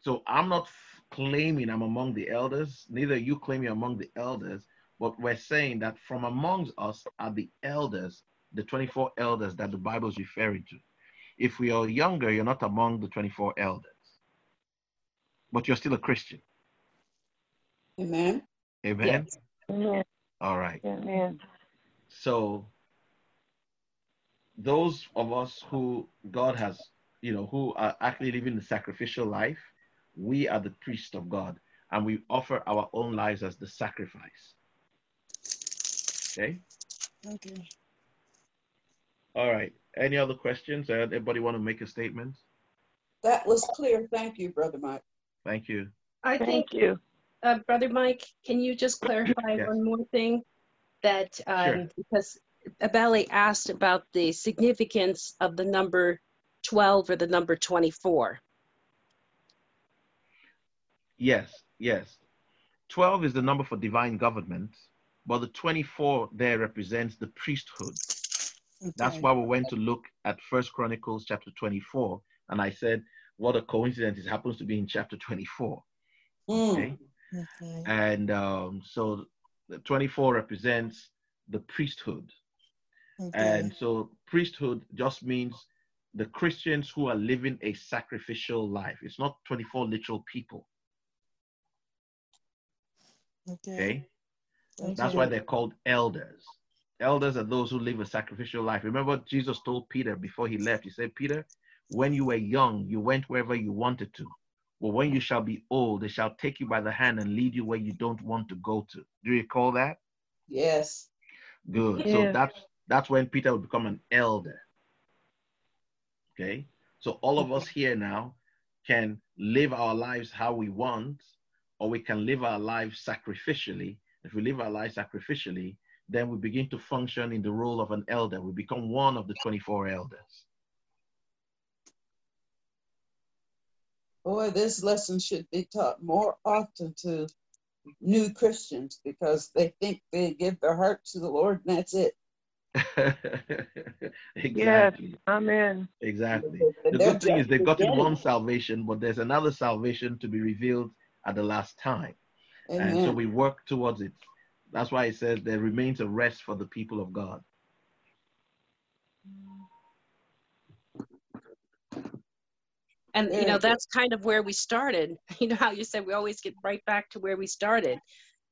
So I'm not. F- claiming I'm among the elders, neither you claim you're among the elders, but we're saying that from amongst us are the elders, the twenty-four elders that the Bible is referring to. If we are younger, you're not among the twenty-four elders, but you're still a Christian. Amen. Amen. Yes. Amen. All right. Amen. So those of us who God has, you know, who are actually living the sacrificial life, we are the priests of God, and we offer our own lives as the sacrifice. Okay? Okay. All right. Any other questions? Uh, anybody want to make a statement? That was clear. Thank you, Brother Mike. Thank you. I think, Thank you. Uh, Brother Mike, can you just clarify yes. one more thing? That um, sure. Because Abele asked about the significance of the number twelve or the number twenty-four. Yes, yes. twelve is the number for divine government, but the twenty-four there represents the priesthood. Okay. That's why we went to look at First Chronicles chapter twenty-four, and I said, what a coincidence, it happens to be in chapter twenty-four. Mm. Okay? Okay. And um, so the twenty-four represents the priesthood. Okay. And so priesthood just means the Christians who are living a sacrificial life. It's not twenty-four literal people. Okay. Okay? Okay. That's why they're called elders. Elders are those who live a sacrificial life. Remember what Jesus told Peter before he left. He said, Peter, when you were young, you went wherever you wanted to. Well, when you shall be old, they shall take you by the hand and lead you where you don't want to go to. Do you recall that? Yes. Good. Yeah. So that's, that's when Peter will become an elder. Okay? So all of us here now can live our lives how we want, or we can live our lives sacrificially. If we live our lives sacrificially, then we begin to function in the role of an elder. We become one of the twenty-four elders. Boy, this lesson should be taught more often to new Christians, because they think they give their heart to the Lord and that's it. Exactly. Yes, amen. Exactly. The good thing is they've gotten one salvation, but there's another salvation to be revealed at the last time. Amen. And so we work towards it. That's why it says there remains a rest for the people of God. And, you know, that's kind of where we started. You know how you said we always get right back to where we started,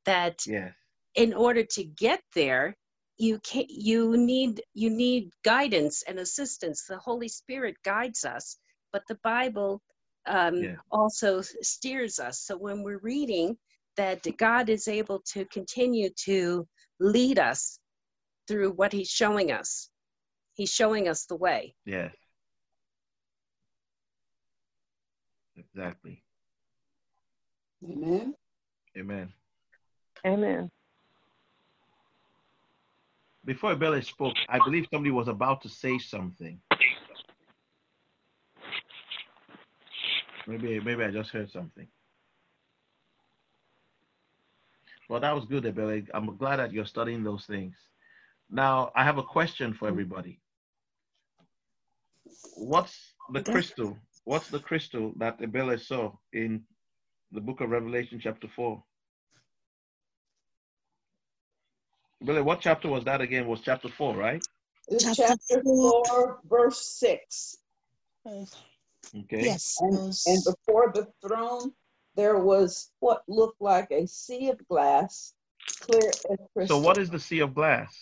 that yes. in order to get there, you can, you need, you need guidance and assistance. The Holy Spirit guides us, but the Bible um, yeah. also steers us. So when we're reading, that God is able to continue to lead us through what he's showing us. He's showing us the way. Yes. Exactly. Amen. Amen. Amen. Before Abele spoke, I believe somebody was about to say something. Maybe, maybe I just heard something. Well, that was good, Abele. I'm glad that you're studying those things. Now, I have a question for everybody. What's the crystal? What's the crystal that Abele saw in the book of Revelation chapter four? Abele, what chapter was that again? It was chapter four, right? It's chapter, chapter four, verse six. Okay. Yes. And, and before the throne, there was what looked like a sea of glass, clear as crystal. So what is the sea of glass?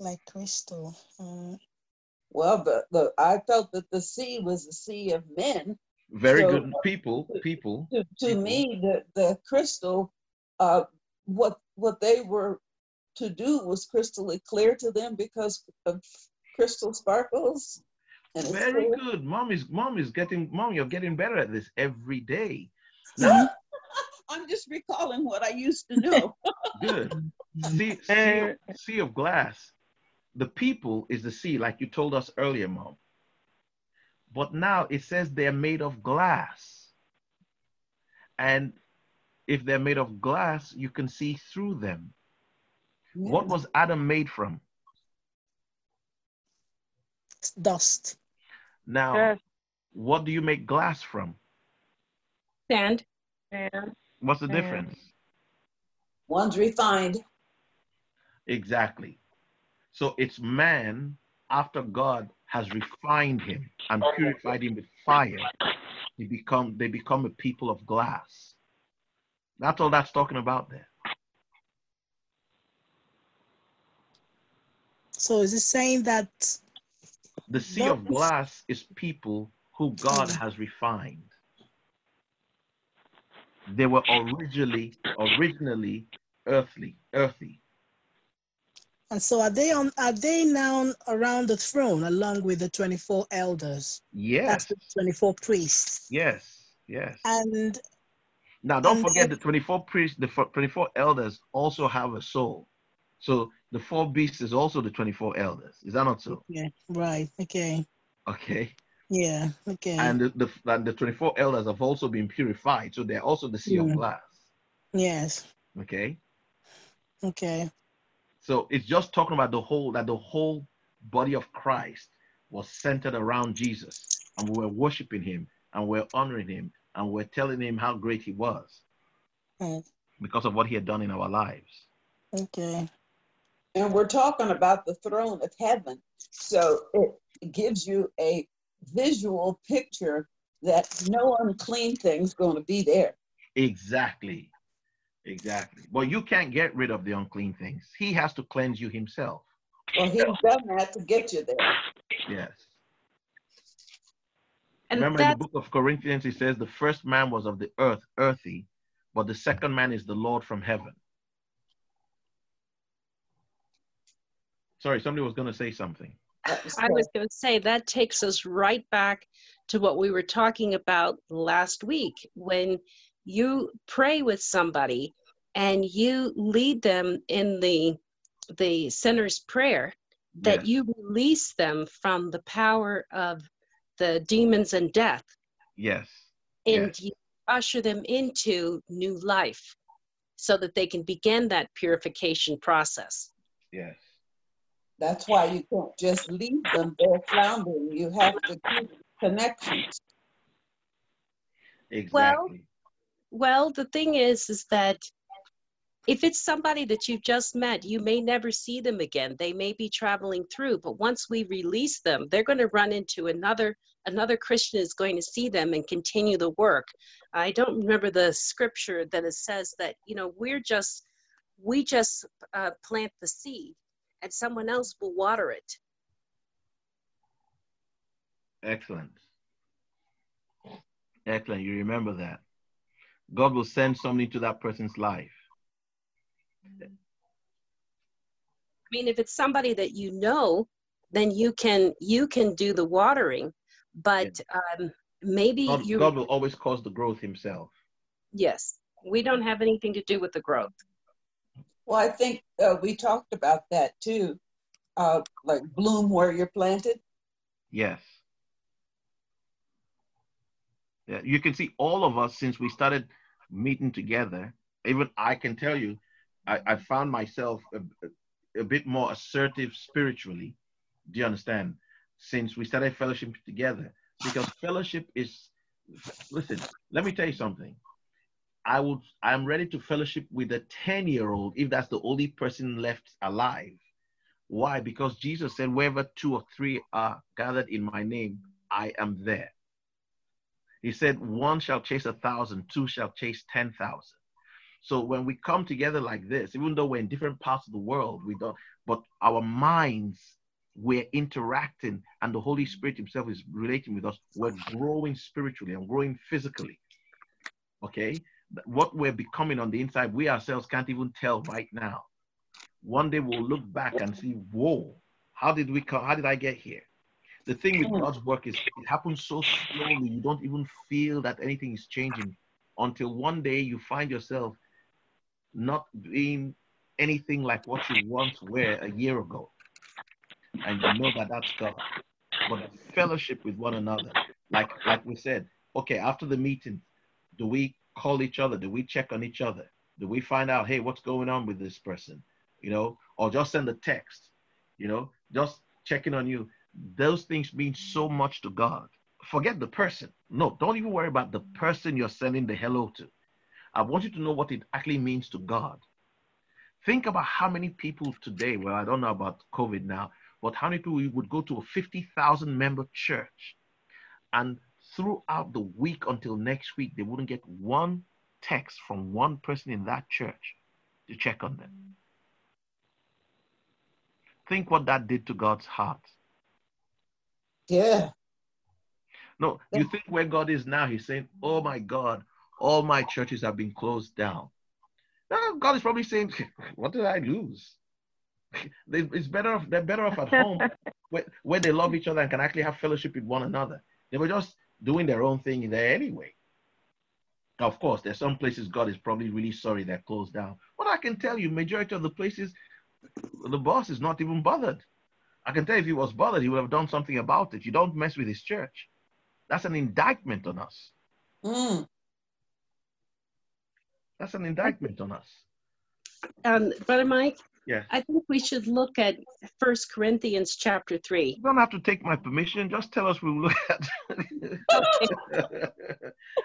Like crystal. Uh, well, the, the, I felt that the sea was a sea of men. Very so, good people, uh, people. To, to people. me, the, the crystal, uh, what, what they were to do was crystally clear to them because of crystal sparkles. Very good. Mom is, mom is getting, mom, you're getting better at this every day. Now, I'm just recalling what I used to do. Good. Sea, sea, of, sea of glass. The people is the sea, like you told us earlier, Mom. But now it says they're made of glass. And if they're made of glass, you can see through them. Yeah. What was Adam made from? Dust. Now, yes. What do you make glass from? Sand. Sand. What's the Sand. difference? One's refined. Exactly. So it's man, after God has refined him and purified him with fire, they become, they become a people of glass. That's all that's talking about there. So is it saying that the sea that of glass is people who God has refined? They were originally, originally earthly, earthy. And so are they on? Are they now around the throne along with the twenty-four elders? Yes. That's the twenty-four priests. Yes, yes. And now don't and forget the twenty-four priests, the twenty-four elders also have a soul. So the four beasts is also the twenty-four elders. Is that not so? Yeah. Right. Okay. Okay. Yeah. Okay. And the, the and the twenty-four elders have also been purified, so they're also the sea mm. of glass. Yes. Okay. Okay. So it's just talking about the whole, that the whole body of Christ was centered around Jesus, and we were worshiping him, and we we're honoring him, and we we're telling him how great he was okay. because of what he had done in our lives. Okay. And we're talking about the throne of heaven. So it gives you a visual picture that no unclean thing's going to be there. Exactly. Exactly. Well, you can't get rid of the unclean things. He has to cleanse you himself. Well, he's done that to get you there. Yes. And remember in the book of Corinthians, it says the first man was of the earth, earthy, but the second man is the Lord from heaven. Sorry, somebody was going to say something. I was going to say that takes us right back to what we were talking about last week when you pray with somebody and you lead them in the the sinner's prayer, that yes. you release them from the power of the demons and death. Yes. And yes. you usher them into new life so that they can begin that purification process. Yes. That's why you can't just leave them there floundering. You have to keep connections. Exactly. Well, Well, the thing is, is that if it's somebody that you've just met, you may never see them again. They may be traveling through, but once we release them, they're going to run into another, another Christian is going to see them and continue the work. I don't remember the scripture that it says that, you know, we're just, we just uh, plant the seed and someone else will water it. Excellent. Excellent. You remember that. God will send something to that person's life. I mean, if it's somebody that you know, then you can you can do the watering, but um, maybe God, you... God will always cause the growth himself. Yes. We don't have anything to do with the growth. Well, I think uh, we talked about that too, uh, like bloom where you're planted. Yes. Yeah, you can see all of us since we started meeting together. Even I can tell you, I, I found myself a, a bit more assertive spiritually. Do you understand? Since we started fellowship together, because fellowship is. Listen, let me tell you something. I would. I'm ready to fellowship with a ten-year-old if that's the only person left alive. Why? Because Jesus said, "Wherever two or three are gathered in my name, I am there." He said, one shall chase a thousand, two shall chase ten thousand. So when we come together like this, even though we're in different parts of the world, we don't, but our minds, we're interacting and the Holy Spirit himself is relating with us. We're growing spiritually and growing physically. Okay. What we're becoming on the inside, we ourselves can't even tell right now. One day we'll look back and see, whoa, how did we come? How did I get here? The thing with God's work is it happens so slowly, you don't even feel that anything is changing until one day you find yourself not being anything like what you once were a year ago. And you know that that's God. But fellowship with one another. Like, like we said, okay, after the meeting, do we call each other? Do we check on each other? Do we find out, hey, what's going on with this person? You know, or just send a text, you know, just checking on you. Those things mean so much to God. forget the person. No, don't even worry about the person you're sending the hello to. I want you to know what it actually means to God. Think about how many people today, well, I don't know about COVID now, but how many people would go to a fifty thousand member church, and throughout the week until next week, they wouldn't get one text from one person in that church to check on them. Think what that did to God's heart. Yeah. No, you think where God is now, he's saying, oh my God, all my churches have been closed down. No, God is probably saying, what did I lose? They, it's better off, they're better off at home where, where they love each other and can actually have fellowship with one another. They were just doing their own thing in there anyway. Now, of course, there's some places God is probably really sorry they're closed down. But I can tell you, majority of the places, the boss is not even bothered. I can tell you if he was bothered, he would have done something about it. You don't mess with his church. That's an indictment on us. Mm. That's an indictment on us. Um, Brother Mike, yeah. I think we should look at First Corinthians chapter three. You don't have to take my permission. Just tell us we'll look at it.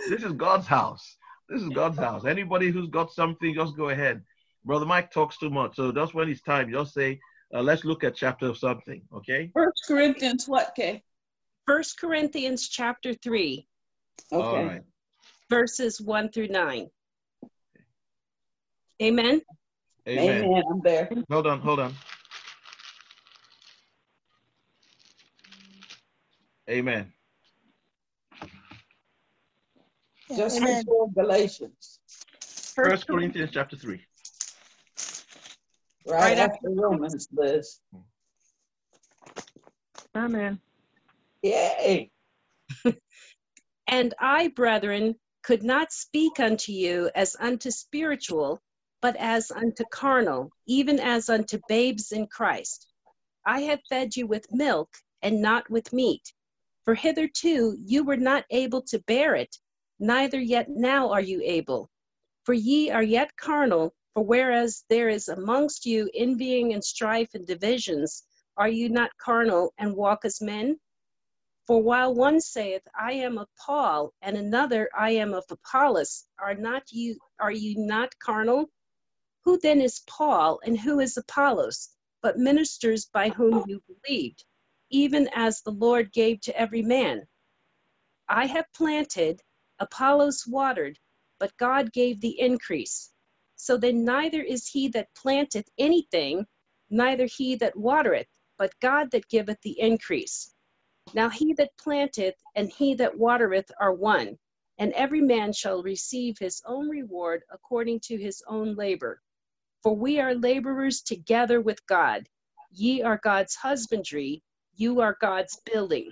This is God's house. This is God's house. Anybody who's got something, just go ahead. Brother Mike talks too much. So just when it's time, just say, uh, let's look at chapter something, okay? First Corinthians what, Kay? First Corinthians chapter three. Okay. All right. Verses one through nine. Amen. Amen. Amen. I'm there. Hold on, hold on. Amen. Just before Galatians. First Corinthians chapter three. Right, right after, after Romans, Liz. Amen. Yay. And I, brethren, could not speak unto you as unto spiritual, but as unto carnal, even as unto babes in Christ. I have fed you with milk and not with meat, for hitherto you were not able to bear it, neither yet now are you able. For ye are yet carnal, for whereas there is amongst you envying and strife and divisions, are you not carnal and walk as men? For while one saith, I am of Paul, and another, I am of Apollos, are not you, are you not carnal? Who then is Paul, and who is Apollos, but ministers by whom you believed, even as the Lord gave to every man? I have planted, Apollos watered, but God gave the increase. So then neither is he that planteth anything, neither he that watereth, but God that giveth the increase. Now he that planteth and he that watereth are one, and every man shall receive his own reward according to his own labor. For we are laborers together with God. Ye are God's husbandry, you are God's building.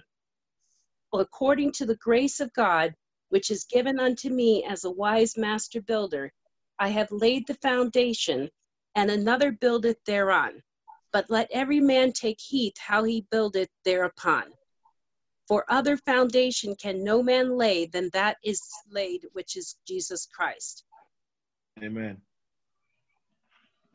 According to the grace of God, which is given unto me as a wise master builder, I have laid the foundation, and another buildeth thereon. But let every man take heed how he buildeth thereupon. For other foundation can no man lay than that is laid, which is Jesus Christ. Amen.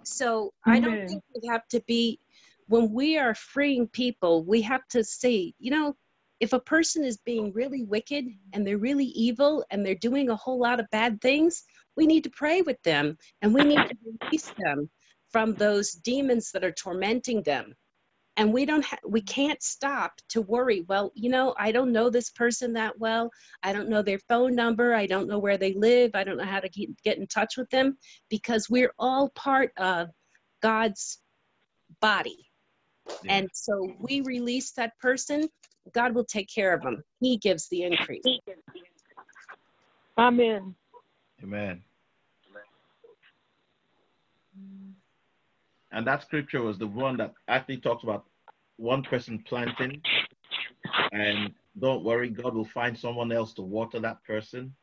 So Amen. I don't think we have to be, when we are freeing people, we have to say, you know, if a person is being really wicked and they're really evil and they're doing a whole lot of bad things, we need to pray with them and we need to release them from those demons that are tormenting them. And we don't, ha- we can't stop to worry. Well, you know, I don't know this person that well. I don't know their phone number. I don't know where they live. I don't know how to get, get in touch with them, because we're all part of God's body. Yeah. And so we release that person. God will take care of them. He gives the increase. Amen. Amen. Amen. And that scripture was the one that actually talks about one person planting, and don't worry, God will find someone else to water that person.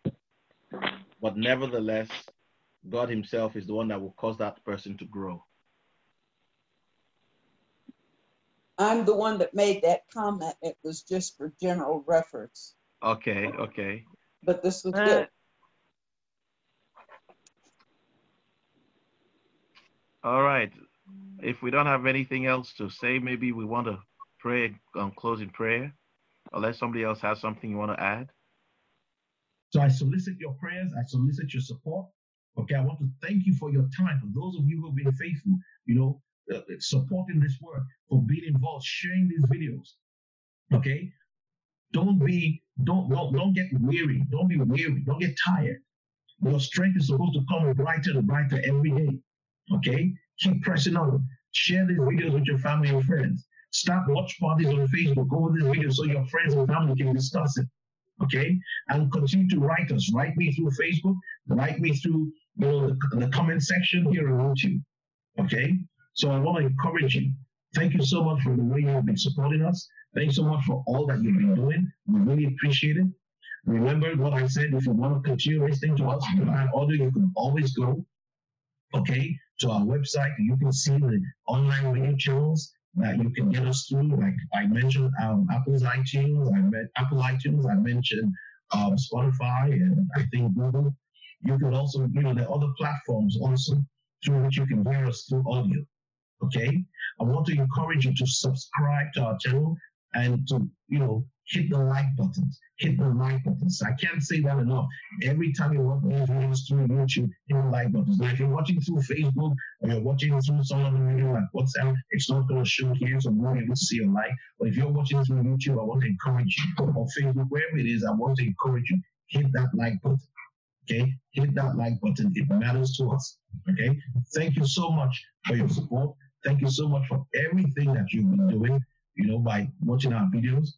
But nevertheless, God himself is the one that will cause that person to grow. I'm the one that made that comment. It was just for general reference. Okay, okay. But this was uh. good. All right. If we don't have anything else to say, maybe we want to pray and close in prayer. Unless somebody else has something you want to add. So I solicit your prayers. I solicit your support. Okay, I want to thank you for your time. For those of you who have been faithful, you know, uh, supporting this work, for being involved, sharing these videos. Okay, don't be, don't, don't, don't get weary. Don't be weary. Don't get tired. Your strength is supposed to come brighter and brighter every day. Okay, keep pressing on. Share these videos with your family and friends. Start watch parties on Facebook. Go over this video so your friends and family can discuss it. Okay, and continue to write us. Write me through Facebook. Write me through you know, the, the comment section here on YouTube. Okay, so I want to encourage you. Thank you so much for the way you've been supporting us. Thanks so much for all that you've been doing. We really appreciate it. Remember what I said. If you want to continue listening to us via audio, you can always go. Okay, to our website. You can see the online radio channels that you can get us through. Like I mentioned, um, Apple's iTunes, I met Apple iTunes, I mentioned um, Spotify, and I think Google. You can also, you know, there are other platforms also through which you can hear us through audio. Okay, I want to encourage you to subscribe to our channel and to, you know, hit the like buttons. Hit the like buttons. I can't say that enough. Every time you watch these videos through YouTube, hit the like buttons. Now, if you're watching through Facebook or you're watching through some other video like WhatsApp, it's not going to show here, so you won't be able to see your like. But if you're watching through YouTube, I want to encourage you, or Facebook, wherever it is, I want to encourage you, hit that like button. Okay? Hit that like button. It matters to us. Okay? Thank you so much for your support. Thank you so much for everything that you've been doing, you know, by watching our videos.